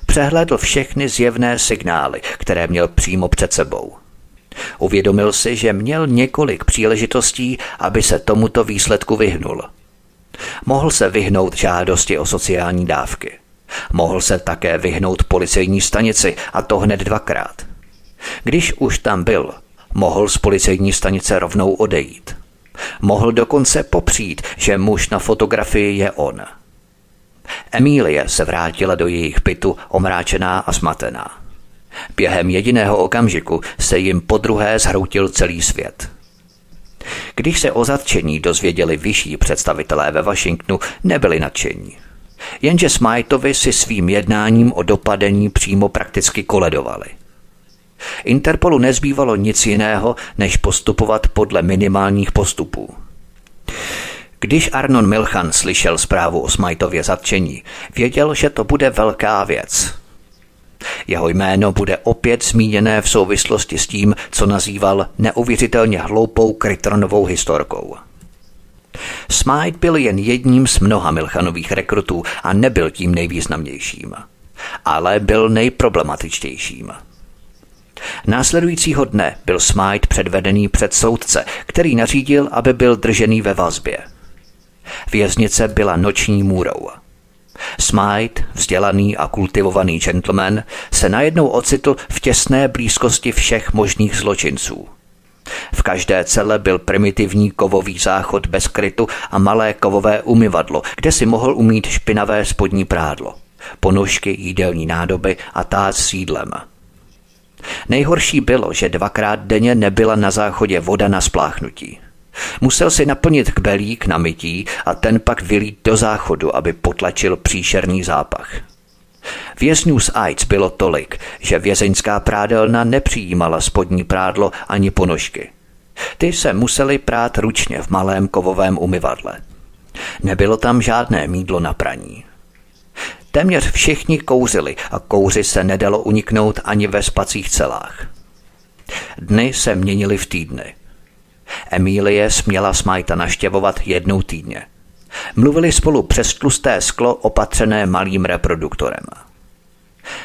Přehlédl všechny zjevné signály, které měl přímo před sebou. Uvědomil si, že měl několik příležitostí, aby se tomuto výsledku vyhnul. Mohl se vyhnout žádosti o sociální dávky. Mohl se také vyhnout policejní stanici, a to hned 2krát. Když už tam byl, mohl z policejní stanice rovnou odejít. Mohl dokonce popřít, že muž na fotografii je on. Emílie se vrátila do jejich bytu omráčená a smatená. Během jediného okamžiku se jim podruhé zhroutil celý svět. Když se o zatčení dozvěděli vyšší představitelé ve Washingtonu, nebyli nadšení. Jenže Smythovi si svým jednáním o dopadení přímo prakticky koledovali. Interpolu nezbývalo nic jiného, než postupovat podle minimálních postupů. Když Arnon Milchan slyšel zprávu o Smythově zatčení, věděl, že to bude velká věc. Jeho jméno bude opět zmíněné v souvislosti s tím, co nazýval neuvěřitelně hloupou Krytonovou historkou. Smythe byl jen jedním z mnoha Milchanových rekrutů a nebyl tím nejvýznamnějším, ale byl nejproblematičtějším. Následujícího dne byl Smythe předvedený před soudce, který nařídil, aby byl držený ve vazbě. Věznice byla noční můrou. Smythe, vzdělaný a kultivovaný gentleman, se najednou ocitl v těsné blízkosti všech možných zločinců. V každé cele byl primitivní kovový záchod bez krytu a malé kovové umyvadlo, kde si mohl umýt špinavé spodní prádlo, ponožky, jídelní nádoby a tác s jídlem. Nejhorší bylo, že 2krát denně nebyla na záchodě voda na spláchnutí. Musel si naplnit kbelík na mytí a ten pak vylít do záchodu, aby potlačil příšerný zápach. Vězňů z AIDS bylo tolik, že vězeňská prádelna nepřijímala spodní prádlo ani ponožky. Ty se museli prát ručně v malém kovovém umyvadle. Nebylo tam žádné mýdlo na praní. Téměř všichni kouřili a kouři se nedalo uniknout ani ve spacích celách. Dny se měnily v týdny. Emílie směla Smytha navštěvovat jednou týdně. Mluvili spolu přes tlusté sklo opatřené malým reproduktorem.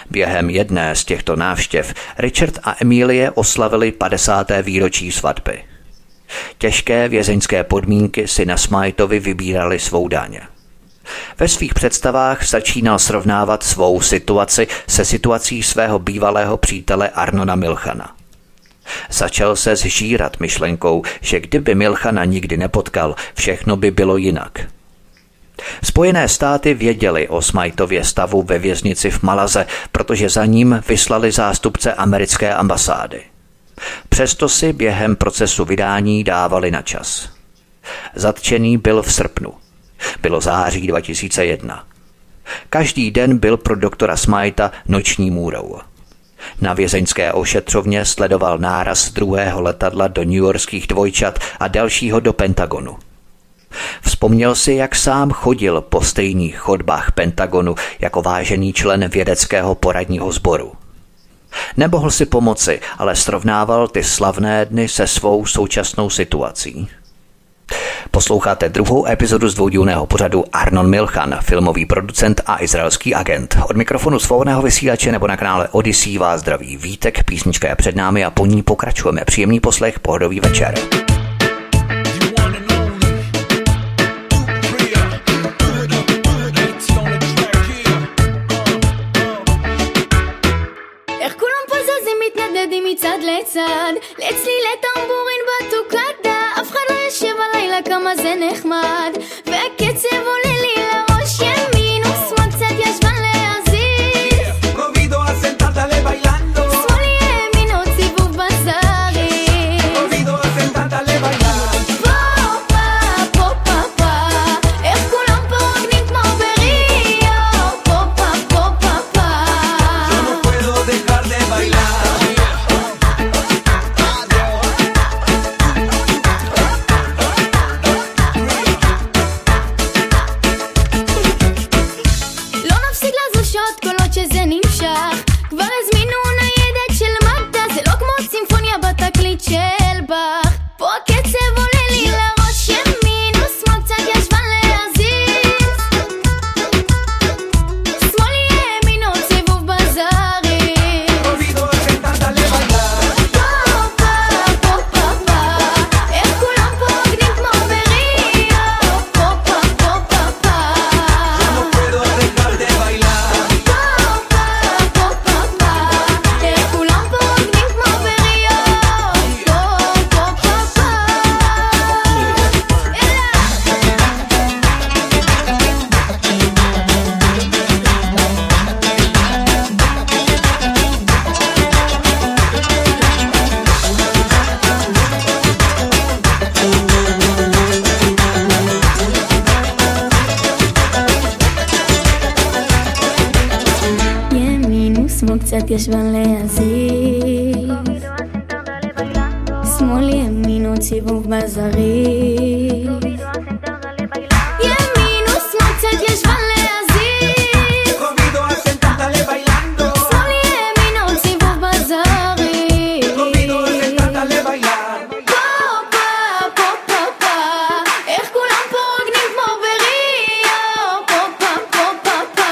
Během jedné z těchto návštěv Richard a Emílie oslavili 50. výročí svatby. Těžké vězeňské podmínky si na Smythovi vybírali svou daň. Ve svých představách začínal srovnávat svou situaci se situací svého bývalého přítele Arnona Milchana. Začal se zžírat myšlenkou, že kdyby Milchana nikdy nepotkal, všechno by bylo jinak. Spojené státy věděli o Smythově stavu ve věznici v Malaze, protože za ním vyslali zástupce americké ambasády. Přesto si během procesu vydání dávali na čas. Zatčený byl v srpnu. Bylo září 2001. Každý den byl pro doktora Smytha noční můrou. Na vězeňské ošetřovně sledoval náraz druhého letadla do newyorských dvojčat a dalšího do Pentagonu. Vzpomněl si, jak sám chodil po stejných chodbách Pentagonu jako vážený člen vědeckého poradního sboru. Nemohl si pomoci, ale srovnával ty slavné dny se svou současnou situací. Posloucháte 2. epizodu z dvoudílného pořadu Arnon Milchan, filmový producent a izraelský agent. Od mikrofonu svobodného vysílače nebo na kanále Odyssey vás zdraví Vítek, písnička je před námi a po ní pokračujeme. Příjemný poslech, pohodový večer. איך כולם פה זזים מתנדדים מצד לצד, לצלילת טמבורין בטוקדה, אף אחד לא ישב הלילה כמה זה נחמד, והקצב עולה לי לראש ימין ושמאל קצת ישבן להזיז. פרובידו הסנטנטה לביילנדו, שמאל ימין עוד סיבוב בזארי. פרובידו הסנטנטה לביילנדו, פה פה פה פה פה, איך כולם פה רוקדים כמו בריו, פה פה פה פה פה. Yo no puedo dejar de bailar. ישבן להזיז שמאל ימין עוד סיבוב בזריז ימין ושמאל קצת ישבן להזיז שמאל ימין עוד סיבוב בזריז פה פה פה פה פה איך כולם פה רוקדים כמו בריו פה פה פה פה פה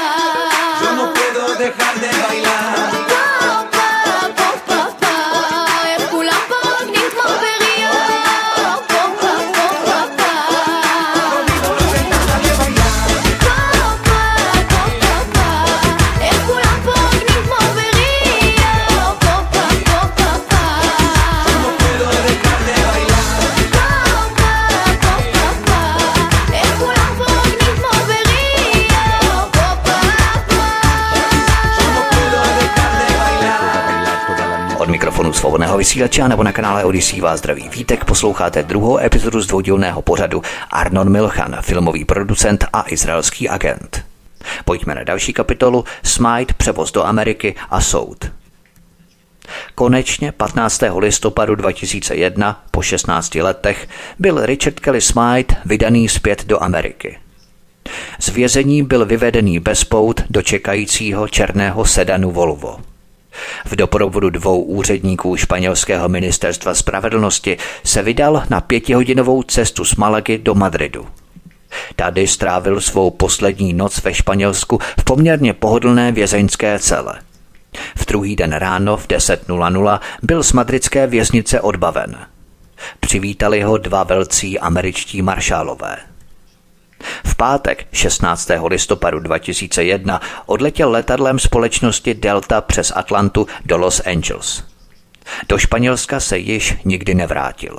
mikrofonu Svobodného vysílače nebo na kanále Odyssey vás zdraví Vítek, posloucháte druhou epizodu z dvoudílného pořadu Arnon Milchan, filmový producent a izraelský agent. Pojďme na další kapitolu, Smite, převoz do Ameriky a soud. Konečně 15. listopadu 2001, po 16 letech, byl Richard Kelly Smythe vydaný zpět do Ameriky. Z vězení byl vyvedený bez pout do čekajícího černého sedanu Volvo. V doprovodu dvou úředníků španělského ministerstva spravedlnosti se vydal na 5hodinovou cestu z Malagy do Madridu. Tady strávil svou poslední noc ve Španělsku v poměrně pohodlné vězeňské cele. V druhý den ráno v 10:00 byl z madridské věznice odbaven. Přivítali ho dva velcí američtí maršálové. V pátek 16. listopadu 2001 odletěl letadlem společnosti Delta přes Atlantu do Los Angeles. Do Španělska se již nikdy nevrátil.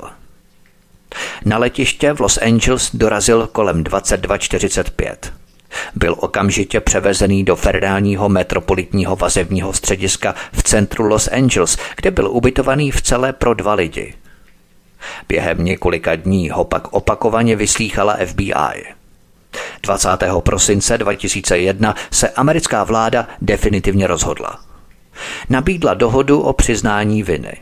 Na letiště v Los Angeles dorazil kolem 22:45. Byl okamžitě převezený do federálního metropolitního vazebního střediska v centru Los Angeles, kde byl ubytovaný v cele pro dva lidi. Během několika dní ho pak opakovaně vyslýchala FBI. 20. prosince 2001 se americká vláda definitivně rozhodla. Nabídla dohodu o přiznání viny.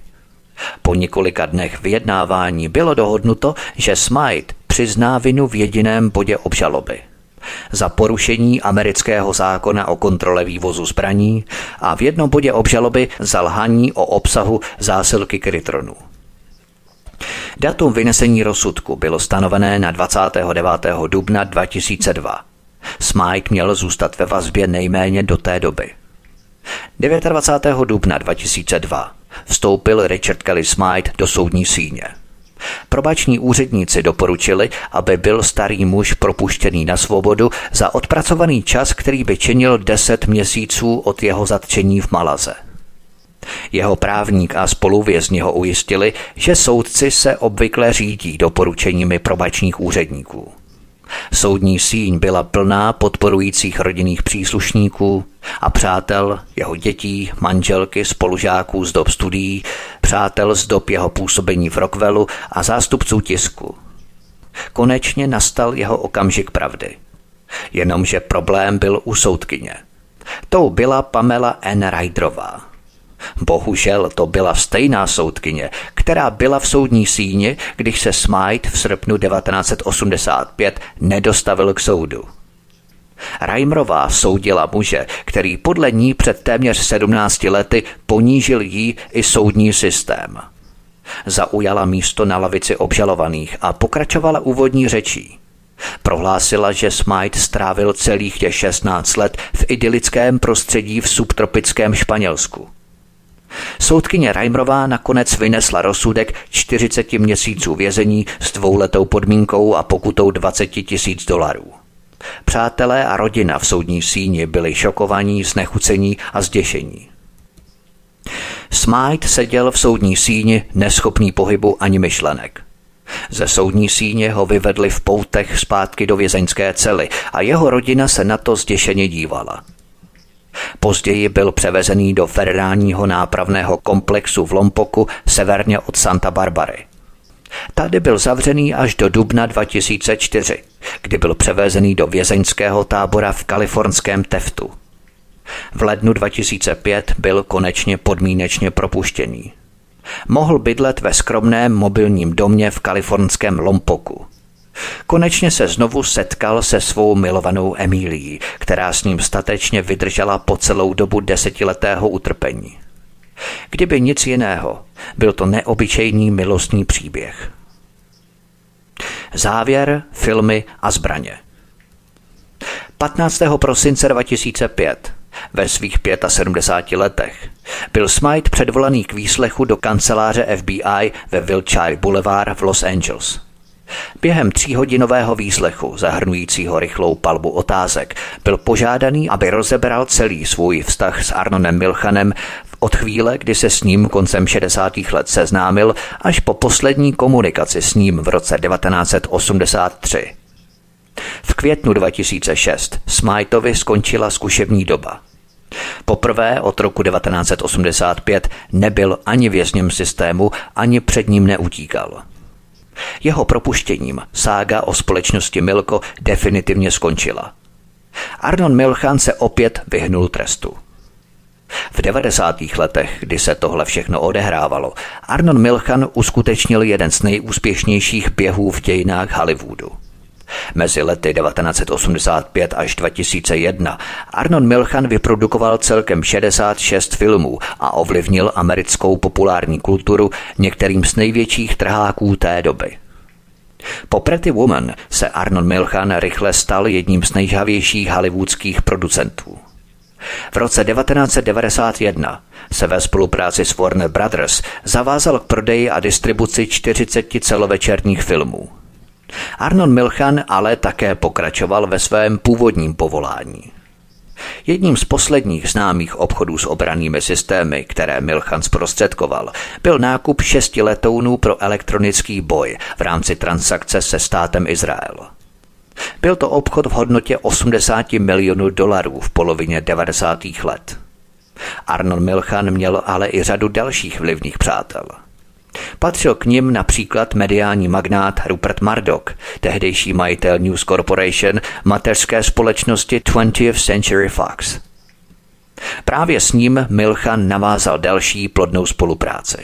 Po několika dnech vyjednávání bylo dohodnuto, že Smythe přizná vinu v jediném bodě obžaloby. Za porušení amerického zákona o kontrole vývozu zbraní a v jednom bodě obžaloby za lhaní o obsahu zásilky krytronů. Datum vynesení rozsudku bylo stanovené na 29. dubna 2002. Smythe měl zůstat ve vazbě nejméně do té doby. 29. dubna 2002 vstoupil Richard Kelly Smythe do soudní síně. Probační úředníci doporučili, aby byl starý muž propuštěný na svobodu za odpracovaný čas, který by činil 10 měsíců od jeho zatčení v Malaze. Jeho právník a spoluvězni ho ujistili, že soudci se obvykle řídí doporučeními probačních úředníků. Soudní síň byla plná podporujících rodinných příslušníků a přátel jeho dětí, manželky, spolužáků z dob studií, přátel z dob jeho působení v Rockwellu a zástupců tisku. Konečně nastal jeho okamžik pravdy. Jenomže problém byl u soudkyně. Tou byla Pamela N. Ryderová. Bohužel to byla stejná soudkyně, která byla v soudní síni, když se Smythe v srpnu 1985 nedostavil k soudu. Ryderová soudila muže, který podle ní před téměř 17 lety ponížil jí i soudní systém. Zaujala místo na lavici obžalovaných a pokračovala úvodní řečí. Prohlásila, že Smythe strávil celých těch 16 let v idylickém prostředí v subtropickém Španělsku. Soudkyně Ryderová nakonec vynesla rozsudek 40 měsíců vězení s dvouletou podmínkou a pokutou $20,000. Přátelé a rodina v soudní síni byli šokovaní, znechucení a zděšení. Smythe seděl v soudní síni neschopný pohybu ani myšlenek. Ze soudní síně ho vyvedli v poutech zpátky do vězeňské cely a jeho rodina se na to zděšeně dívala. Později byl převezený do federálního nápravného komplexu v Lompoku severně od Santa Barbary. Tady byl zavřený až do dubna 2004, kdy byl převezený do vězeňského tábora v kalifornském Teftu. V lednu 2005 byl konečně podmínečně propuštěný. Mohl bydlet ve skromném mobilním domě v kalifornském Lompoku. Konečně se znovu setkal se svou milovanou Emílií, která s ním statečně vydržela po celou dobu desetiletého utrpení. Kdyby nic jiného, byl to neobyčejný milostný příběh. Závěr, filmy a zbraně. 15. prosince 2005, ve svých 75 letech, byl Smythe předvolaný k výslechu do kanceláře FBI ve Wilshire Boulevard v Los Angeles. Během 3hodinového výslechu, zahrnujícího rychlou palbu otázek, byl požádaný, aby rozebral celý svůj vztah s Arnonem Milchanem od chvíle, kdy se s ním koncem 60. let seznámil, až po poslední komunikaci s ním v roce 1983. V květnu 2006 Smythovi skončila zkušební doba. Poprvé od roku 1985 nebyl ani vězněm systému, ani před ním neutíkal. Jeho propuštěním sága o společnosti Milko definitivně skončila. Arnon Milchan se opět vyhnul trestu. V 90. letech, kdy se tohle všechno odehrávalo, Arnon Milchan uskutečnil jeden z nejúspěšnějších běhů v dějinách Hollywoodu. Mezi lety 1985 až 2001 Arnon Milchan vyprodukoval celkem 66 filmů a ovlivnil americkou populární kulturu některým z největších trháků té doby. Po Pretty Woman se Arnon Milchan rychle stal jedním z nejžhavějších hollywoodských producentů. V roce 1991 se ve spolupráci s Warner Brothers zavázal k prodeji a distribuci 40 celovečerních filmů. Arnon Milchan ale také pokračoval ve svém původním povolání. Jedním z posledních známých obchodů s obrannými systémy, které Milchan zprostředkoval, byl nákup 6 letounů pro elektronický boj v rámci transakce se státem Izrael. Byl to obchod v hodnotě 80 milionů dolarů v polovině 90. let. Arnon Milchan měl ale i řadu dalších vlivných přátel. Patřil k nim například mediální magnát Rupert Murdoch, tehdejší majitel News Corporation, mateřské společnosti 20th Century Fox. Právě s ním Milchan navázal další plodnou spolupráci.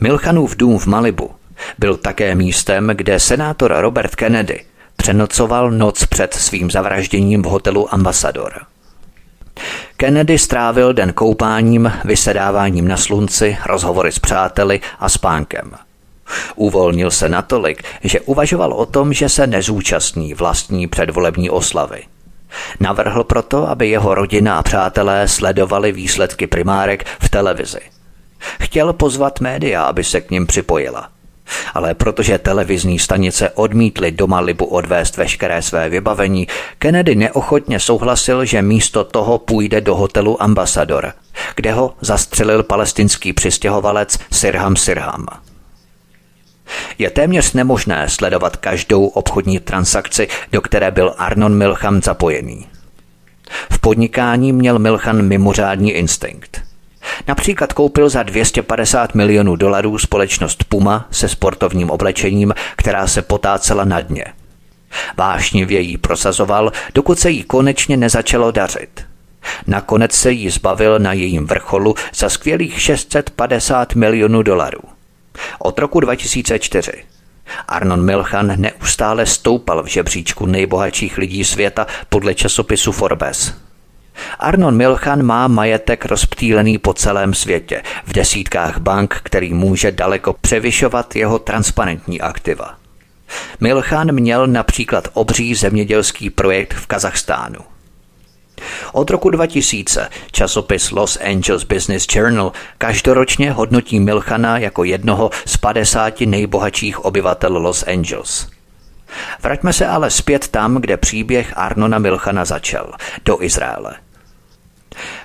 Milchanův dům v Malibu byl také místem, kde senátor Robert Kennedy přenocoval noc před svým zavražděním v hotelu Ambassador. Kennedy strávil den koupáním, vysedáváním na slunci, rozhovory s přáteli a spánkem. Uvolnil se natolik, že uvažoval o tom, že se nezúčastní vlastní předvolební oslavy. Navrhl proto, aby jeho rodina a přátelé sledovali výsledky primárek v televizi. Chtěl pozvat média, aby se k nim připojila. Ale protože televizní stanice odmítly do Malibu odvést veškeré své vybavení, Kennedy neochotně souhlasil, že místo toho půjde do hotelu Ambassador, kde ho zastřelil palestinský přistěhovalec Sirham Sirham. Je téměř nemožné sledovat každou obchodní transakci, do které byl Arnon Milchan zapojený. V podnikání měl Milchan mimořádný instinkt. Například koupil za 250 milionů dolarů společnost Puma se sportovním oblečením, která se potácela na dně. Vášnivě ji prosazoval, dokud se jí konečně nezačalo dařit. Nakonec se jí zbavil na jejím vrcholu za skvělých 650 milionů dolarů. Od roku 2004 Arnon Milchan neustále stoupal v žebříčku nejbohatších lidí světa podle časopisu Forbes. Arnon Milchan má majetek rozptýlený po celém světě, v desítkách bank, který může daleko převyšovat jeho transparentní aktiva. Milchan měl například obří zemědělský projekt v Kazachstánu. Od roku 2000 časopis Los Angeles Business Journal každoročně hodnotí Milchana jako jednoho z 50 nejbohatších obyvatel Los Angeles. Vraťme se ale zpět tam, kde příběh Arnona Milchana začal, do Izraele.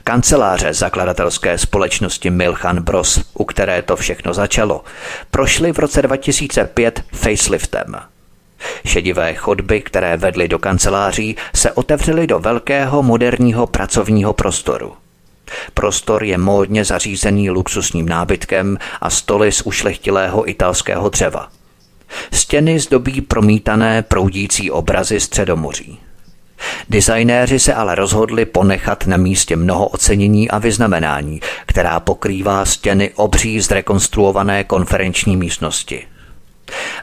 Kanceláře zakladatelské společnosti Milchan Bros, u které to všechno začalo, prošly v roce 2005 faceliftem. Šedivé chodby, které vedly do kanceláří, se otevřely do velkého moderního pracovního prostoru. Prostor je módně zařízený luxusním nábytkem a stoly z ušlechtilého italského dřeva. Stěny zdobí promítané proudící obrazy Středomoří. Designéři se ale rozhodli ponechat na místě mnoho ocenění a vyznamenání, která pokrývá stěny obří zrekonstruované konferenční místnosti.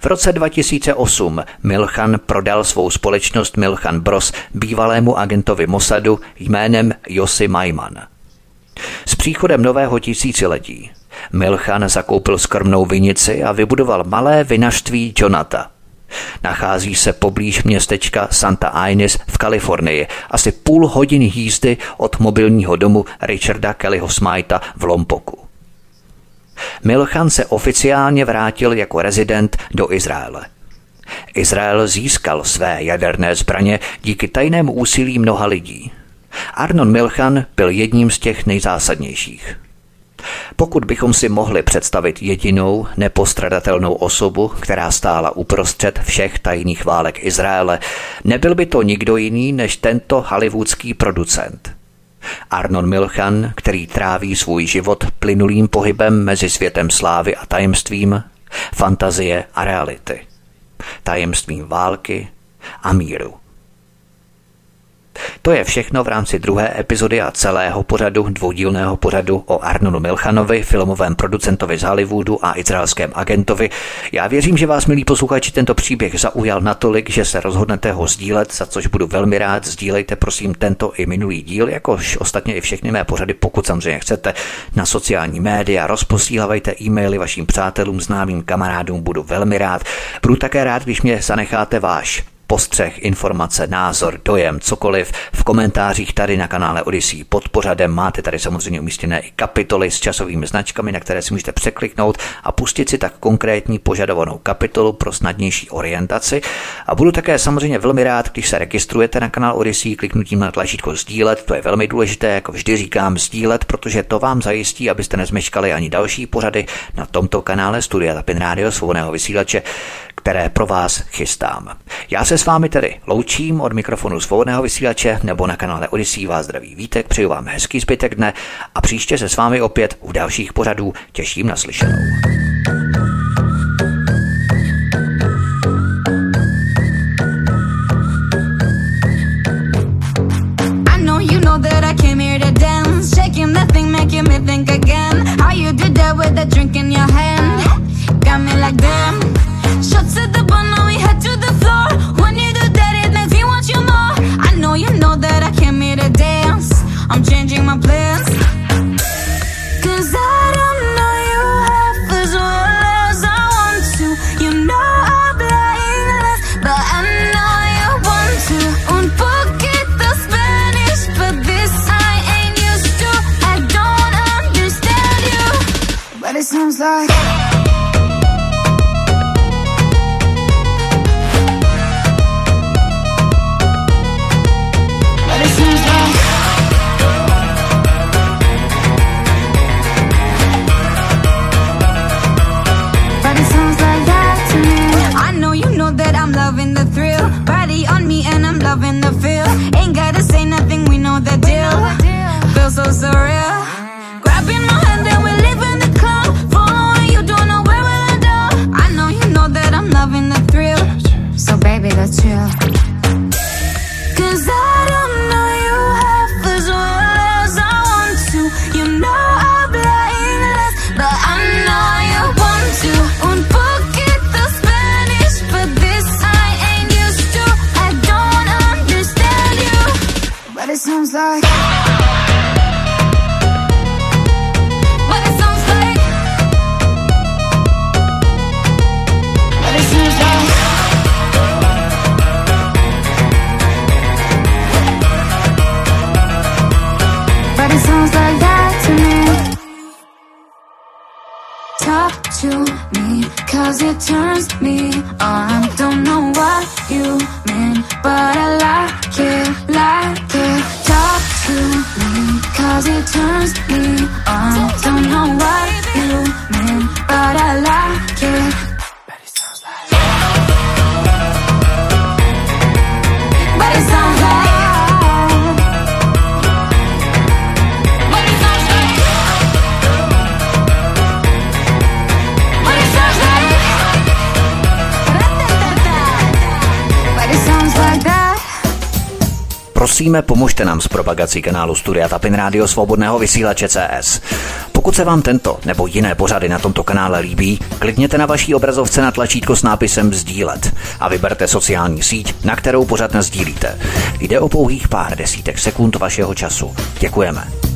V roce 2008 Milchan prodal svou společnost Milchan Bros bývalému agentovi Mossadu jménem Yossi Maiman. S příchodem nového tisíciletí Milchan zakoupil skromnou vinici a vybudoval malé vinařství Jonata. Nachází se poblíž městečka Santa Ines v Kalifornii, asi půl hodiny jízdy od mobilního domu Richarda Kellyho Smithea v Lompoku. Milchan se oficiálně vrátil jako rezident do Izraele. Izrael získal své jaderné zbraně díky tajnému úsilí mnoha lidí. Arnon Milchan byl jedním z těch nejzásadnějších. Pokud bychom si mohli představit jedinou nepostradatelnou osobu, která stála uprostřed všech tajných válek Izraele, nebyl by to nikdo jiný než tento hollywoodský producent. Arnon Milchan, který tráví svůj život plynulým pohybem mezi světem slávy a tajemstvím, fantazie a reality, tajemstvím války a míru. To je všechno v rámci druhé epizody a celého pořadu, dvoudílného pořadu o Arnonu Milchanovi, filmovém producentovi z Hollywoodu a izraelském agentovi. Já věřím, že vás, milí posluchači, tento příběh zaujal natolik, že se rozhodnete ho sdílet, za což budu velmi rád. Sdílejte prosím tento i minulý díl, jakož ostatně i všechny mé pořady, pokud samozřejmě chcete, na sociální média. Rozposílávejte e-maily vašim přátelům, známým, kamarádům, budu velmi rád. Budu také rád, když mě zanecháte váš postřeh, informace, názor, dojem, cokoliv v komentářích tady na kanále Odyssey pod pořadem. Máte tady samozřejmě umístěné i kapitoly s časovými značkami, na které si můžete překliknout a pustit si tak konkrétní požadovanou kapitolu pro snadnější orientaci. A budu také samozřejmě velmi rád, když se registrujete na kanál Odyssey kliknutím na tlačítko sdílet. To je velmi důležité, jako vždy říkám, sdílet, protože to vám zajistí, abyste nezmeškali ani další pořady na tomto kanále Studia Tapin Rádio, svobodného vysílače, které pro vás chystám. Já se s vámi tedy loučím od mikrofonu svobodného vysílače nebo na kanále Odyssey vás zdraví Vítek, přeju vám hezký zbytek dne a příště se s vámi opět u dalších pořadů těším na slyšenou. Shots at the bar, now we head to the floor. When you do that, it makes me want you more. I know you know that I came here to dance. I'm changing my plans, 'cause I don't know you half as well as I want to. You know I'm lying less, but I know you want to. Un poquito Spanish, but this I ain't used to. I don't understand you, but it seems like in the field, ain't gotta say nothing, we know the deal. Feels so surreal, grabbing my hand and we're leaving the club. For you don't know where we'll end up. I know you know that I'm loving the thrill, so baby let's chill, 'cause I don't know you half as well as I want to. You know I'm lying less, but I know you want to. Un poquito Spanish, but this I ain't used to. I don't understand you, but it sounds like, but it sounds like, but it seems like, but it sounds like that to me. Talk to me, 'cause it turns me on. Don't know what you meant, but I like it, talk to me, 'cause it turns me on. Don't know what you meant, but I like it. But it sounds like, but it sounds like, but it sounds like, but it sounds like, but it sounds like that. Prosíme, pomožte nám s propagací kanálu Studia Tapin Rádio svobodného vysílače CS. Pokud se vám tento nebo jiné pořady na tomto kanále líbí, klikněte na vaší obrazovce na tlačítko s nápisem sdílet a vyberte sociální síť, na kterou pořad nasdílíte. Jde o pouhých pár desítek sekund vašeho času. Děkujeme.